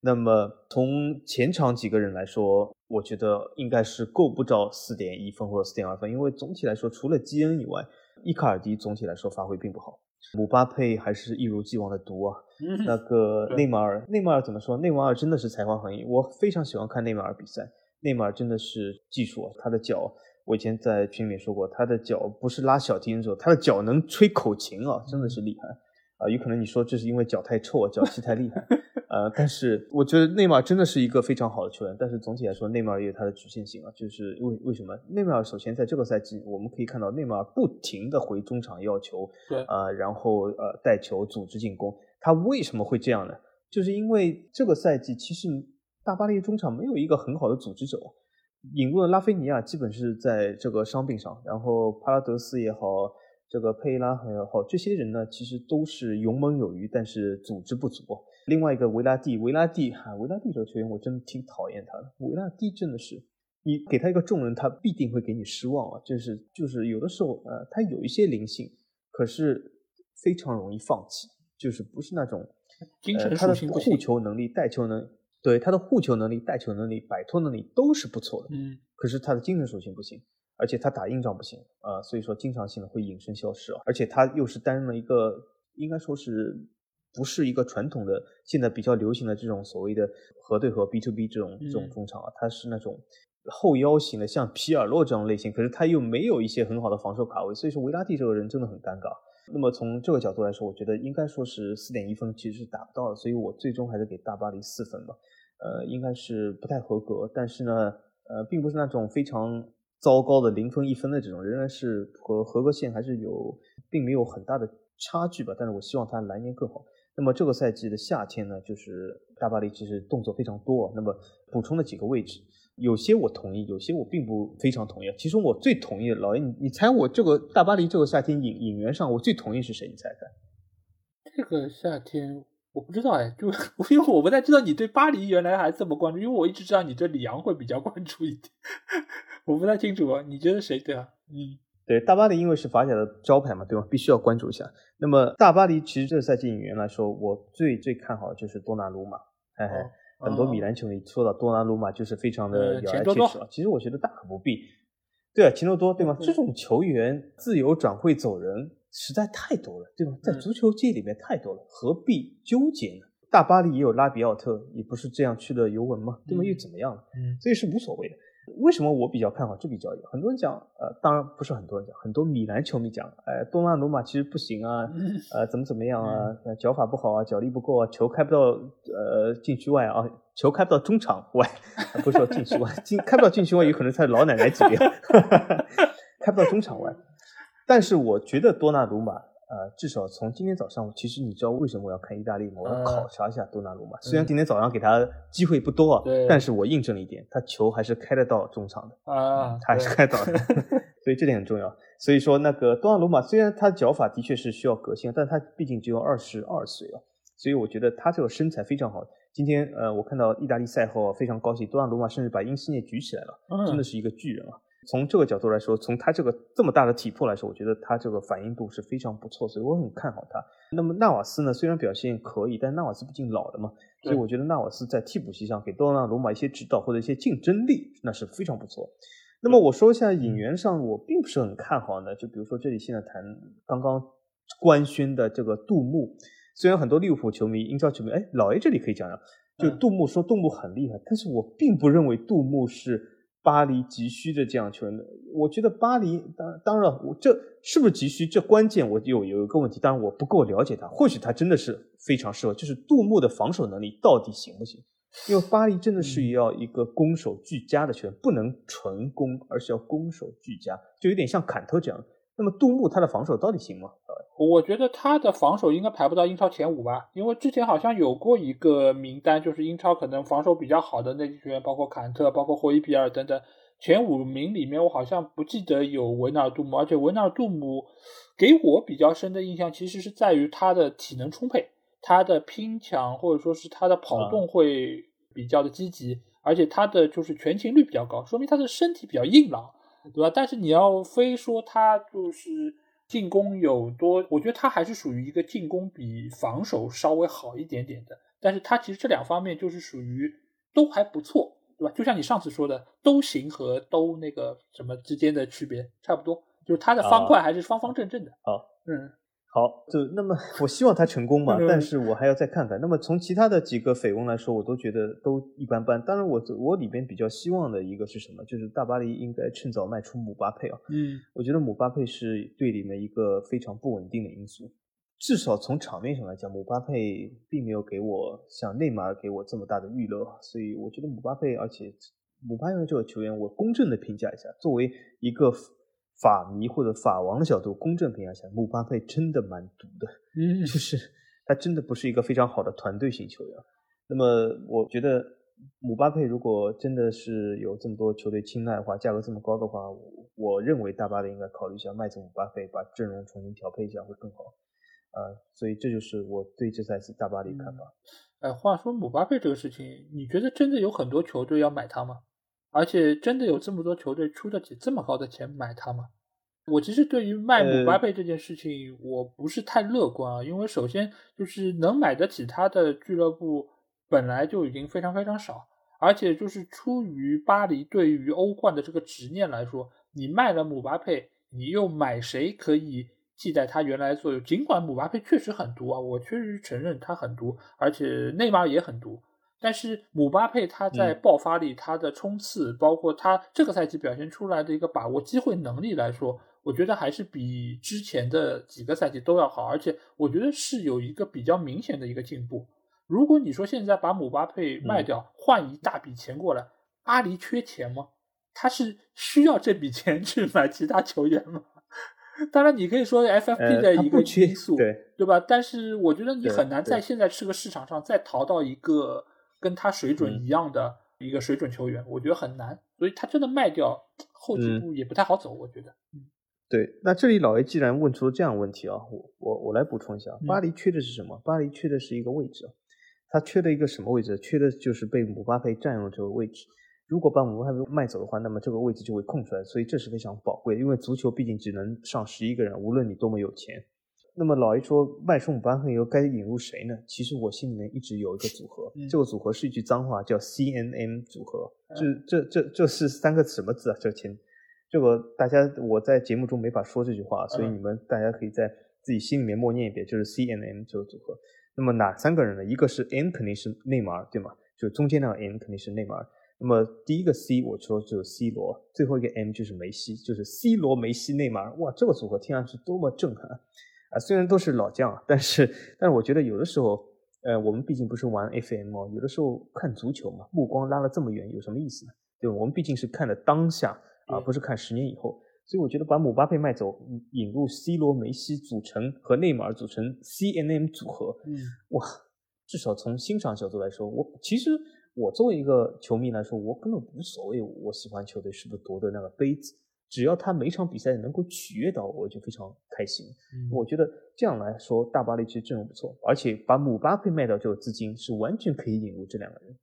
那么从前场几个人来说，我觉得应该是够不着 4.1 分或者 4.2 分，因为总体来说除了基恩以外，伊卡尔迪总体来说发挥并不好，姆巴佩还是一如既往的毒啊。那个内马尔怎么说？内马尔真的是才华横溢，我非常喜欢看内马尔比赛。内马尔真的是技术啊，他的脚，我以前在群里面说过，他的脚不是拉小提琴手，他的脚能吹口琴啊，真的是厉害啊。有可能你说这是因为脚太臭啊，脚气太厉害但是我觉得内马尔真的是一个非常好的球员，但是总体来说内马尔也有他的局限性啊，就是为什么内马尔首先在这个赛季我们可以看到内马尔不停的回中场要球，然后带球组织进攻，他为什么会这样呢？就是因为这个赛季其实大巴黎中场没有一个很好的组织者，引入了拉菲尼亚基本是在这个伤病上，然后帕拉德斯也好，这个佩拉也好，这些人呢其实都是勇猛有余，但是组织不足。另外一个维拉蒂这个球员我真的挺讨厌他的，维拉蒂真的是你给他一个重任他必定会给你失望啊，就是有的时候他有一些灵性，可是非常容易放弃，就是不是那种他的护球能力带球能力，对，他的护球能力带球能力摆脱能力都是不错的，可是他的精神属性不行，而且他打硬仗不行所以说经常性的会隐身消失啊。而且他又是担任了一个应该说是不是一个传统的现在比较流行的这种所谓的核对核 B2B 这种中场啊，它是那种后腰型的，像皮尔洛这种类型，可是他又没有一些很好的防守卡位，所以说维拉蒂这个人真的很尴尬。那么从这个角度来说，我觉得应该说是 4.1 分其实是达不到的，所以我最终还是给大巴黎4分吧。应该是不太合格，但是呢并不是那种非常糟糕的零分一分的这种，仍然是和合格线还是有并没有很大的差距吧，但是我希望他来年更好。那么这个赛季的夏天呢，就是大巴黎其实动作非常多，那么补充了几个位置，有些我同意，有些我并不非常同意。其实我最同意的，老爷你猜我这个大巴黎这个夏天引援上我最同意是谁，你猜猜？这个夏天我不知道哎，就因为我不太知道你对巴黎原来还这么关注，因为我一直知道你对里昂会比较关注一点，我不太清楚你觉得谁对啊？嗯，对，大巴黎因为是法甲的招牌嘛，对吧？必须要关注一下。那么大巴黎其实这个赛季引援来说，我最看好的就是多纳鲁马。哎哎，很多米兰球迷说到多纳鲁马就是非常的咬牙切齿啊。其实我觉得大可不必。对啊，钱多多对吗？这种球员自由转会走人实在太多了，对吧？在足球界里面太多了，何必纠结呢？大巴黎也有拉比奥特，也不是这样去的尤文嘛，对吗？又怎么样了？所以是无所谓的。为什么我比较看好这笔交易？很多人讲，当然不是很多人讲，很多米兰球迷讲，多纳鲁马其实不行啊，怎么样啊，脚法不好啊，脚力不够啊，球开不到禁区外啊，球开不到中场外，不是说禁区外，开不到禁区外有可能才老奶奶级别，开不到中场外。但是我觉得多纳鲁马，至少从今天早上，其实你知道为什么我要看意大利吗？我要考察一下多纳鲁马。虽然今天早上给他机会不多但是我印证了一点，他球还是开得到中场的他还是开得到的所以这点很重要。所以说那个多纳鲁马虽然他脚法的确是需要革新，但他毕竟只有22岁了，所以我觉得他这个身材非常好。今天我看到意大利赛后非常高兴，多纳鲁马甚至把因西涅举起来了真的是一个巨人啊。从这个角度来说，从他这个这么大的体魄来说，我觉得他这个反应度是非常不错，所以我很看好他。那么纳瓦斯呢，虽然表现可以，但纳瓦斯毕竟老了嘛，所以我觉得纳瓦斯在替补席上给多纳鲁马一些指导或者一些竞争力，那是非常不错。那么我说一下引援上我并不是很看好呢，就比如说这里现在谈刚刚官宣的这个杜牧，虽然很多利物浦球迷、英超球迷，哎，老 A 这里可以讲讲，就杜牧说杜牧很厉害，但是我并不认为杜牧是巴黎急需的这样球员。我觉得巴黎当然我这是不是急需这关键我有一个问题，当然我不够了解他，或许他真的是非常适合，就是杜牧的防守能力到底行不行，因为巴黎真的是要一个攻守俱佳的球员，不能纯攻，而是要攻守俱佳，就有点像坎特这样。那么杜牧他的防守到底行吗？我觉得他的防守应该排不到英超前5吧，因为之前好像有过一个名单，就是英超可能防守比较好的那些球员，包括坎特、包括霍伊比尔等等，前5名里面我好像不记得有维纳尔杜姆，而且维纳尔杜姆给我比较深的印象其实是在于他的体能充沛，他的拼抢或者说是他的跑动会比较的积极，而且他的就是全勤率比较高，说明他的身体比较硬朗，对吧？但是你要非说他就是进攻有多，我觉得他还是属于一个进攻比防守稍微好一点点的，但是他其实这两方面就是属于都还不错，对吧？就像你上次说的，都行和都那个什么之间的区别差不多，就是他的方块还是方方正正的。好，就那么我希望他成功嘛，但是我还要再看看。那么从其他的几个绯闻来说，我都觉得都一般般。当然我里边比较希望的一个是什么，就是大巴黎应该趁早卖出姆巴佩啊。我觉得姆巴佩是队里面一个非常不稳定的因素，至少从场面上来讲，姆巴佩并没有给我像内马尔给我这么大的娱乐，所以我觉得姆巴佩，而且姆巴佩这个球员，我公正的评价一下，作为一个法迷或者法王的角度公正评价下，姆巴佩真的蛮毒的，就是他真的不是一个非常好的团队型球员。那么我觉得姆巴佩如果真的是有这么多球队青睐的话，价格这么高的话，我认为大巴黎应该考虑一下卖走姆巴佩，把阵容重新调配一下会更好。所以这就是我对这赛季大巴黎看法。话说姆巴佩这个事情，你觉得真的有很多球队要买他吗？而且真的有这么多球队出得起这么高的钱买他吗？我其实对于卖姆巴佩这件事情我不是太乐观啊，因为首先就是能买得起他的俱乐部本来就已经非常非常少，而且就是出于巴黎对于欧冠的这个执念来说，你卖了姆巴佩，你又买谁可以记在他原来作用。尽管姆巴佩确实很毒啊，我确实承认他很毒，而且内马尔也很毒，但是姆巴佩他在爆发力、他的冲刺，包括他这个赛季表现出来的一个把握机会能力来说，我觉得还是比之前的几个赛季都要好，而且我觉得是有一个比较明显的一个进步。如果你说现在把姆巴佩卖掉、换一大笔钱过来，阿里缺钱吗？他是需要这笔钱去买其他球员吗？当然你可以说 FFP 的一个因素、对吧，但是我觉得你很难在现在这个市场上再淘到一个跟他水准一样的一个水准球员、我觉得很难，所以他真的卖掉后几步也不太好走、我觉得。对，那这里老 A 既然问出这样的问题啊，我来补充一下，巴黎缺的是什么？巴黎缺的是一个位置，他缺的一个什么位置？缺的就是被姆巴佩占用这个位置。如果把姆巴佩卖走的话，那么这个位置就会空出来，所以这是非常宝贵的，因为足球毕竟只能上11个人，无论你多么有钱。那么老 A 说卖出姆巴佩以后该引入谁呢？其实我心里面一直有一个组合，这个组合是一句脏话，叫 CNM 组合。这是三个什么字啊？这个大家我在节目中没法说这句话，所以你们大家可以在自己心里面默念一遍，就是 CNM 这个组合。那么哪三个人呢？一个是 M 肯定是内马尔，对吗？就中间那个 M 肯定是内马尔。那么第一个 C 我说就是 C 罗，最后一个 M 就是梅西，就是 C 罗梅西内马尔。哇，这个组合听上去多么震撼啊！虽然都是老将，但是我觉得有的时候，我们毕竟不是玩 FM 哦，有的时候看足球嘛，目光拉了这么远有什么意思呢？对吧？我们毕竟是看了当下啊，不是看10年以后。所以我觉得把姆巴佩卖走，引入 C 罗梅西组成和内马尔组成 CNM 组合，哇，至少从欣赏角度来说，其实我作为一个球迷来说，我根本无所谓我喜欢球队是不是夺得那个杯子，只要他每场比赛能够取悦到我就非常开心。我觉得这样来说大巴黎其实阵容不错，而且把姆巴佩卖掉这个资金是完全可以引入这两个人。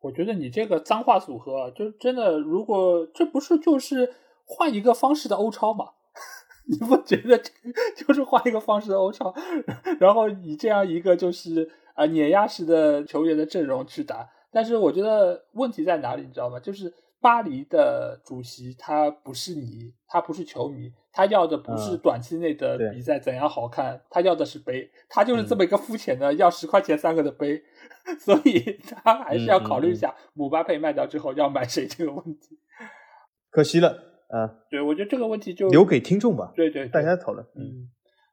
我觉得你这个脏话组合就真的，如果这不是就是换一个方式的欧超嘛，你不觉得就是换一个方式的欧超，然后以这样一个就是碾压式的球员的阵容去打。但是我觉得问题在哪里你知道吗？就是巴黎的主席他不是你，他不是球迷，他要的不是短期内的比赛怎样好看，他要的是杯，他就是这么一个肤浅的要10块钱3个的杯，所以他还是要考虑一下姆巴佩卖掉之后要买谁这个问题。可惜了对，我觉得这个问题就留给听众吧，对，大家讨论。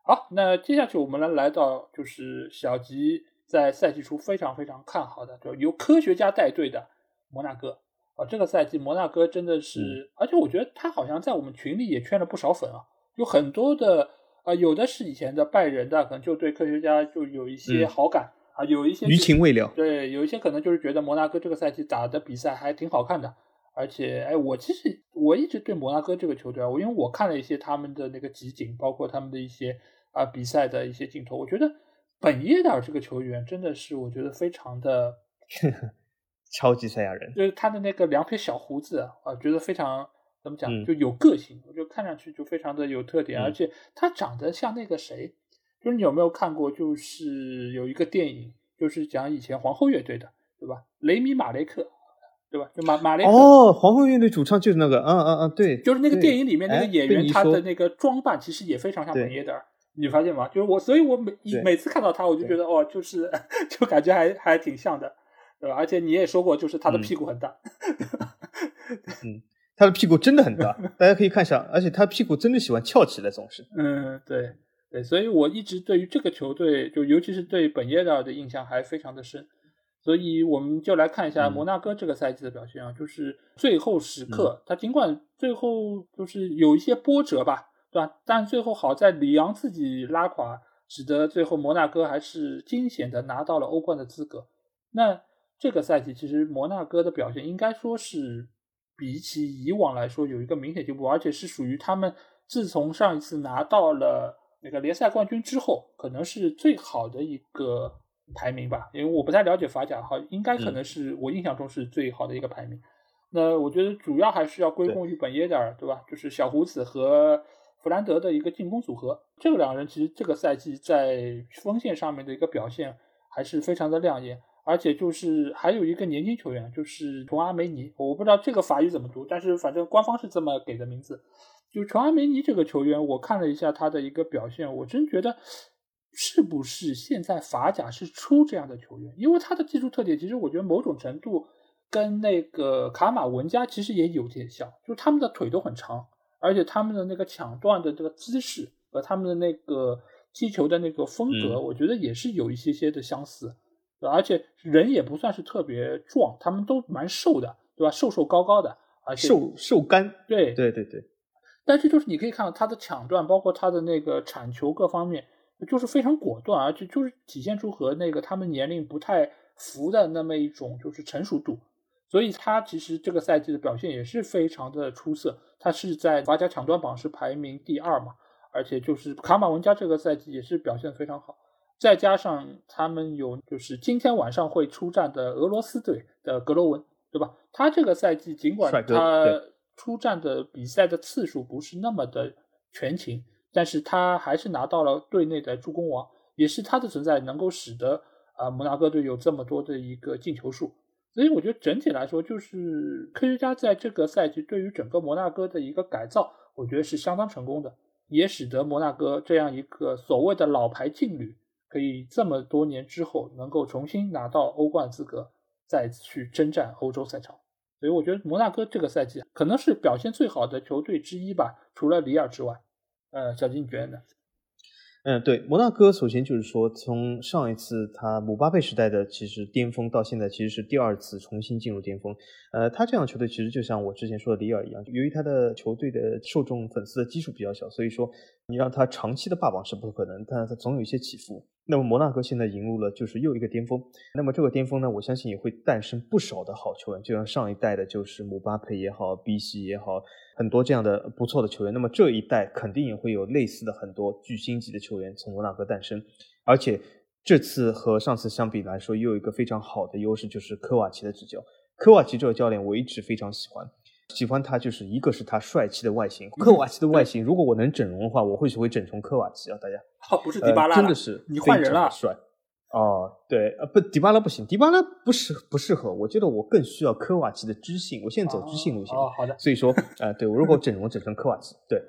好，那接下去我们来到就是小吉在赛季初非常非常看好的，就由科学家带队的摩纳哥啊，这个赛季摩纳哥真的是，而且我觉得他好像在我们群里也圈了不少粉啊，有很多的有的是以前的拜仁的，可能就对科学家就有一些好感啊，有一些余情未了，对，有一些可能就是觉得摩纳哥这个赛季打的比赛还挺好看的。而且我一直对摩纳哥这个球队，因为我看了一些他们的那个集锦，包括他们的一些比赛的一些镜头，我觉得本耶达尔这个球员真的是我觉得非常的超级赛亚人，就是他的那个两撇小胡子觉得非常怎么讲，就有个性，我就看上去就非常的有特点。而且他长得像那个谁，就是你有没有看过，就是有一个电影就是讲以前皇后乐队的，对吧？雷米马雷克，对吧？就马雷克皇后乐队主唱就是那个，对，就是那个电影里面那个演员，他的那个装扮其实也非常像本耶德尔，你发现吗？就是所以我每次看到他，我就觉得就是就感觉还挺像的，对吧？而且你也说过，就是他的屁股很大，他的屁股真的很大，大家可以看一下，而且他屁股真的喜欢翘起来，总是，对，所以我一直对于这个球队，就尤其是对本耶德尔的印象还非常的深。所以我们就来看一下摩纳哥这个赛季的表现就是最后时刻，他尽管最后就是有一些波折吧，对吧？但最后好在里昂自己拉垮，使得最后摩纳哥还是惊险的拿到了欧冠的资格。那这个赛季其实摩纳哥的表现应该说是比起以往来说有一个明显进步，而且是属于他们自从上一次拿到了那个联赛冠军之后，可能是最好的一个排名吧，因为我不太了解法甲，应该可能是我印象中是最好的一个排名。那我觉得主要还是要归功于本耶德尔，对吧？就是小胡子和弗兰德的一个进攻组合，这两个人其实这个赛季在锋线上面的一个表现还是非常的亮眼。而且就是还有一个年轻球员，就是琼阿梅尼，我不知道这个法语怎么读，但是反正官方是这么给的名字。就琼阿梅尼这个球员，我看了一下他的一个表现，我真觉得是不是现在法甲是出这样的球员？因为他的技术特点，其实我觉得某种程度跟那个卡马文加其实也有点像，就他们的腿都很长，而且他们的那个抢断的这个姿势和他们的那个踢球的那个风格，我觉得也是有一些些的相似。而且人也不算是特别壮，他们都蛮瘦的，对吧？瘦高高的，而且瘦干，对对对对。但是就是你可以看到他的抢断，包括他的那个铲球各方面，就是非常果断，而且就是体现出和那个他们年龄不太符的那么一种就是成熟度。所以他其实这个赛季的表现也是非常的出色，他是在法甲抢断榜是排名第2嘛，而且就是卡马文加这个赛季也是表现非常好。再加上他们有就是今天晚上会出战的俄罗斯队的格罗文，对吧？他这个赛季尽管他出战的比赛的次数不是那么的全勤，但是他还是拿到了队内的助攻王，也是他的存在能够使得摩纳哥队有这么多的一个进球数。所以我觉得整体来说，就是科学家在这个赛季对于整个摩纳哥的一个改造，我觉得是相当成功的，也使得摩纳哥这样一个所谓的老牌劲旅可以这么多年之后能够重新拿到欧冠资格，再去征战欧洲赛场。所以我觉得摩纳哥这个赛季可能是表现最好的球队之一吧，除了里尔之外。小金你觉得呢？对，摩纳哥首先就是说，从上一次他姆巴佩时代的其实巅峰到现在，其实是第2次重新进入巅峰。他这样的球队其实就像我之前说的里尔一样，由于他的球队的受众粉丝的基数比较小，所以说你让他长期的霸榜是不可能，但他总有一些起伏。那么摩纳哥现在迎入了就是又一个巅峰，那么这个巅峰呢，我相信也会诞生不少的好球员，就像上一代的就是姆巴佩也好，比西也好，很多这样的不错的球员。那么这一代肯定也会有类似的很多巨星级的球员从摩纳哥诞生，而且这次和上次相比来说，又有一个非常好的优势，就是科瓦奇的执教。科瓦奇这个教练我一直非常喜欢他，就是一个是他帅气的外形，科瓦奇的外形如果我能整容的话，我会整成科瓦奇啊，大家不是迪巴拉，真的是你换人了，帅哦，对，不，迪巴拉不行，迪巴拉不适合，我觉得我更需要科瓦奇的知性，我现在走知性路线，好的，所以说对，我如果整容整成科瓦奇，对，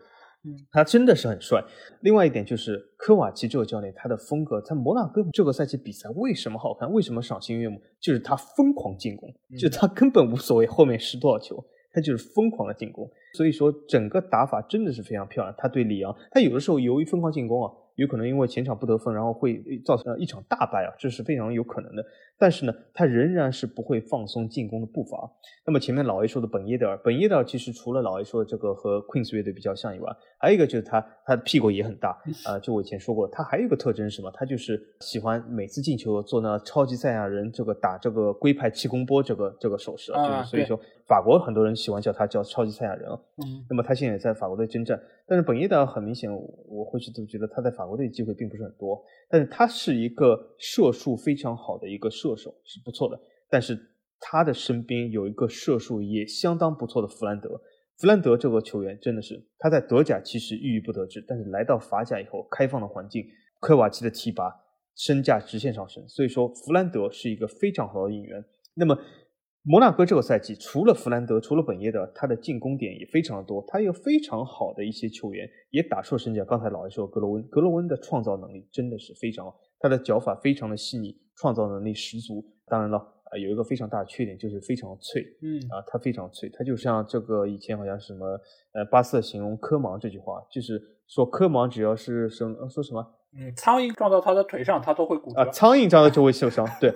他真的是很帅。另外一点就是科瓦奇这个教练，他的风格，他摩纳哥这个赛季比赛为什么好看，为什么赏心悦目，就是他疯狂进攻，就是他根本无所谓后面失多少球，他就是疯狂的进攻，所以说整个打法真的是非常漂亮。他对里昂，他有的时候由于疯狂进攻啊，有可能因为前场不得分，然后会造成一场大败啊，这是非常有可能的。但是呢，他仍然是不会放松进攻的步伐。那么前面老 A 说的本耶德尔其实除了老 A 说的这个和 Queen's 乐队比较像以外，还有一个就是他的屁股也很大就我以前说过，他还有一个特征是什么？他就是喜欢每次进球做那超级赛亚人这个打这个龟派气功波这个手势就是所以说法国很多人喜欢叫他叫超级赛亚人那么他现在也在法国队征战，但是本耶德尔很明显，我会觉得他在法国队机会并不是很多，但是他是一个射术非常好的一个射手，是不错的。但是他的身边有一个射术也相当不错的弗兰德这个球员，真的是他在德甲其实郁郁不得志，但是来到法甲以后，开放的环境，科瓦奇的提拔，身价直线上升，所以说弗兰德是一个非常好的引援。那么摩纳哥这个赛季除了弗兰德，除了本耶德，他的进攻点也非常的多，他有非常好的一些球员也打出了身价。刚才老爷说格罗温的创造能力真的是非常好，他的脚法非常的细腻，创造能力十足。当然了有一个非常大的缺点，就是非常脆他非常脆，他就像这个以前好像什么巴瑟形容科芒这句话，就是说科芒只要是说什么苍蝇撞到他的腿上他都会骨折苍蝇撞到就会受伤对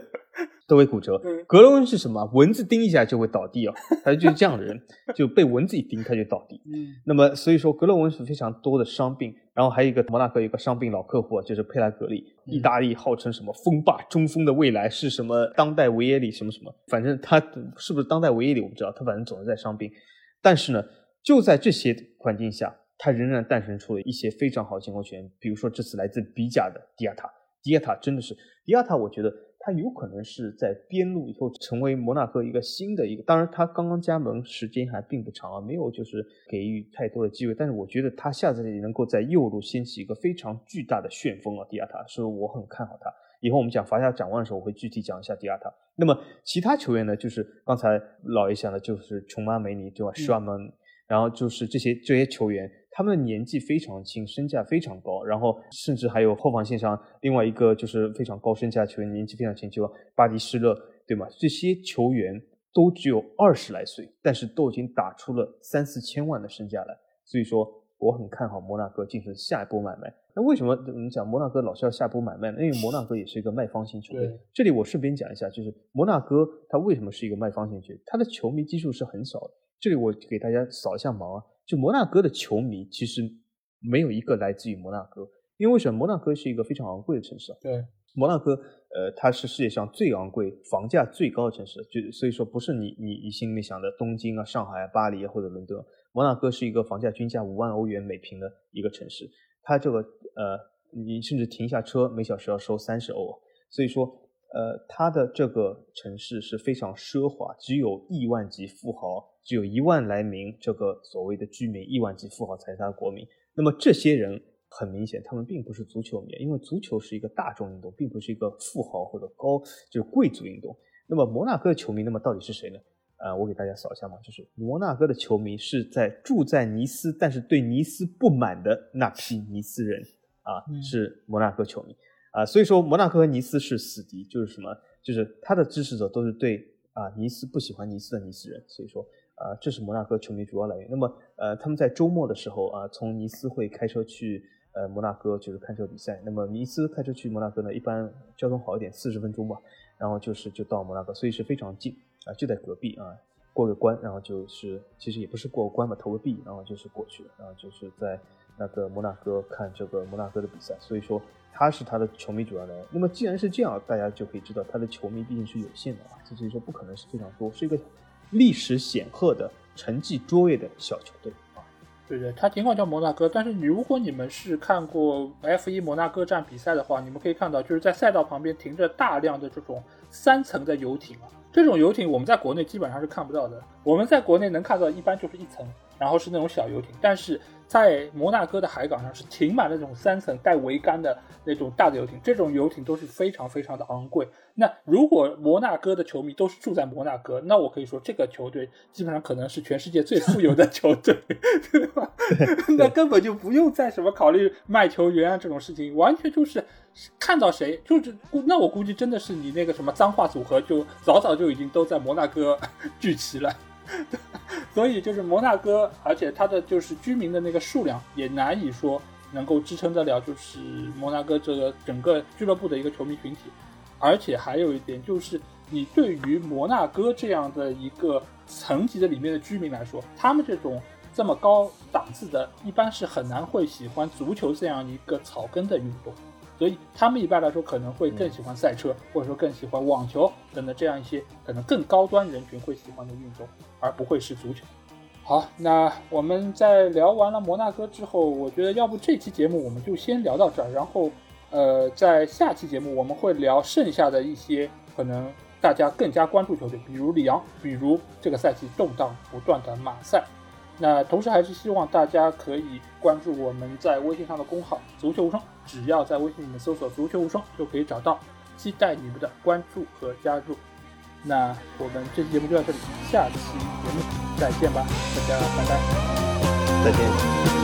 都会骨折。格罗温是什么？蚊子叮一下就会倒地他就是这样的人就被蚊子一叮他就倒地那么所以说格罗温是非常多的伤病。然后还有一个摩纳哥有一个伤病老客户就是佩拉格利，意大利号称什么风霸中锋的未来是什么当代维耶里什么什么，反正他是不是当代维耶里我不知道，他反正总是在伤病。但是呢，就在这些环境下，他仍然诞生出了一些非常好的进攻球员，比如说这次来自比甲的迪亚塔真的是，迪亚塔我觉得他有可能是在边路以后成为摩纳哥一个新的一个，当然他刚刚加盟时间还并不长没有就是给予太多的机会，但是我觉得他下次能够在右路掀起一个非常巨大的旋风迪亚塔，所以我很看好他。以后我们讲罚下展望的时候，我会具体讲一下迪亚塔。那么其他球员呢，就是刚才老爷讲的，就是琼马梅尼对吧？施瓦门，然后就是这些球员，他们的年纪非常轻，身价非常高，然后甚至还有后防线上另外一个就是非常高身价球员，年纪非常轻，就巴迪施勒，对吗？这些球员都只有20来岁，但是都已经打出了3-4千万的身价来，所以说我很看好摩纳哥进行下一波买卖。那为什么我们讲摩纳哥老是要下波买卖呢？因为摩纳哥也是一个卖方型球队。这里我顺便讲一下，就是摩纳哥它为什么是一个卖方型球队，它的球迷基数是很少的。这里我给大家扫一下盲啊，就摩纳哥的球迷其实没有一个来自于摩纳哥，因为什么？摩纳哥是一个非常昂贵的城市啊。对。摩纳哥它是世界上最昂贵、房价最高的城市，就所以说不是你心里想的东京啊、上海啊、巴黎啊或者伦敦。摩纳哥是一个房价均价5万欧元每平的一个城市，它这个你甚至停下车每小时要收30欧，所以说它的这个城市是非常奢华，只有亿万级富豪，只有1万来名这个所谓的居民，亿万级富豪才是它的国民。那么这些人很明显他们并不是足球迷，因为足球是一个大众运动，并不是一个富豪或者就是贵族运动。那么摩纳哥的球迷那么到底是谁呢？我给大家扫一下嘛，就是摩纳哥的球迷是在住在尼斯，但是对尼斯不满的那批尼斯人啊，是摩纳哥球迷啊，所以说摩纳哥和尼斯是死敌，就是什么？就是他的支持者都是对啊尼斯不喜欢尼斯的尼斯人，所以说这是摩纳哥球迷主要来源。那么他们在周末的时候啊，从尼斯会开车去摩纳哥就是看这个比赛。那么尼斯开车去摩纳哥呢，一般交通好一点40分钟吧，然后就到摩纳哥，所以是非常近啊，就在隔壁啊，过个关，然后其实也不是过个关吧，投个币，然后过去，然后在那个摩纳哥看这个摩纳哥的比赛，所以说他是他的球迷主要来源。那么既然是这样，大家就可以知道他的球迷毕竟是有限的啊，所以说不可能是非常多，是一个历史显赫的、成绩卓越的小球队啊。对对，他尽管叫摩纳哥，但是如果你们是看过 F1 摩纳哥站比赛的话，你们可以看到就是在赛道旁边停着大量的这种3层的游艇啊。这种游艇我们在国内基本上是看不到的，我们在国内能看到一般就是1层，然后是那种小游艇，但是在摩纳哥的海港上是停满了那种3层带桅杆的那种大的游艇，这种游艇都是非常非常的昂贵。那如果摩纳哥的球迷都是住在摩纳哥，那我可以说这个球队基本上可能是全世界最富有的球队对吧？那根本就不用再什么考虑卖球员啊这种事情，完全就是看到谁就是，那我估计真的是你那个什么脏话组合就早就已经都在摩纳哥聚齐了所以就是摩纳哥，而且它的就是居民的那个数量也难以说能够支撑得了就是摩纳哥这个整个俱乐部的一个球迷群体。而且还有一点就是你对于摩纳哥这样的一个层级的里面的居民来说，他们这么高档次的一般是很难会喜欢足球这样一个草根的运动，所以他们一般来说可能会更喜欢赛车，或者说更喜欢网球等等这样一些可能更高端人群会喜欢的运动，而不会是足球。好，那我们在聊完了摩纳哥之后，我觉得要不这期节目我们就先聊到这儿，然后在下期节目我们会聊剩下的一些可能大家更加关注球队，比如里昂，比如这个赛季动荡不断的马赛。那同时还是希望大家可以关注我们在微信上的公号足球无双，只要在微信里面搜索足球无双就可以找到，期待你们的关注和加入。那我们这期节目就到这里，下期节目再见吧，大家拜拜，再见。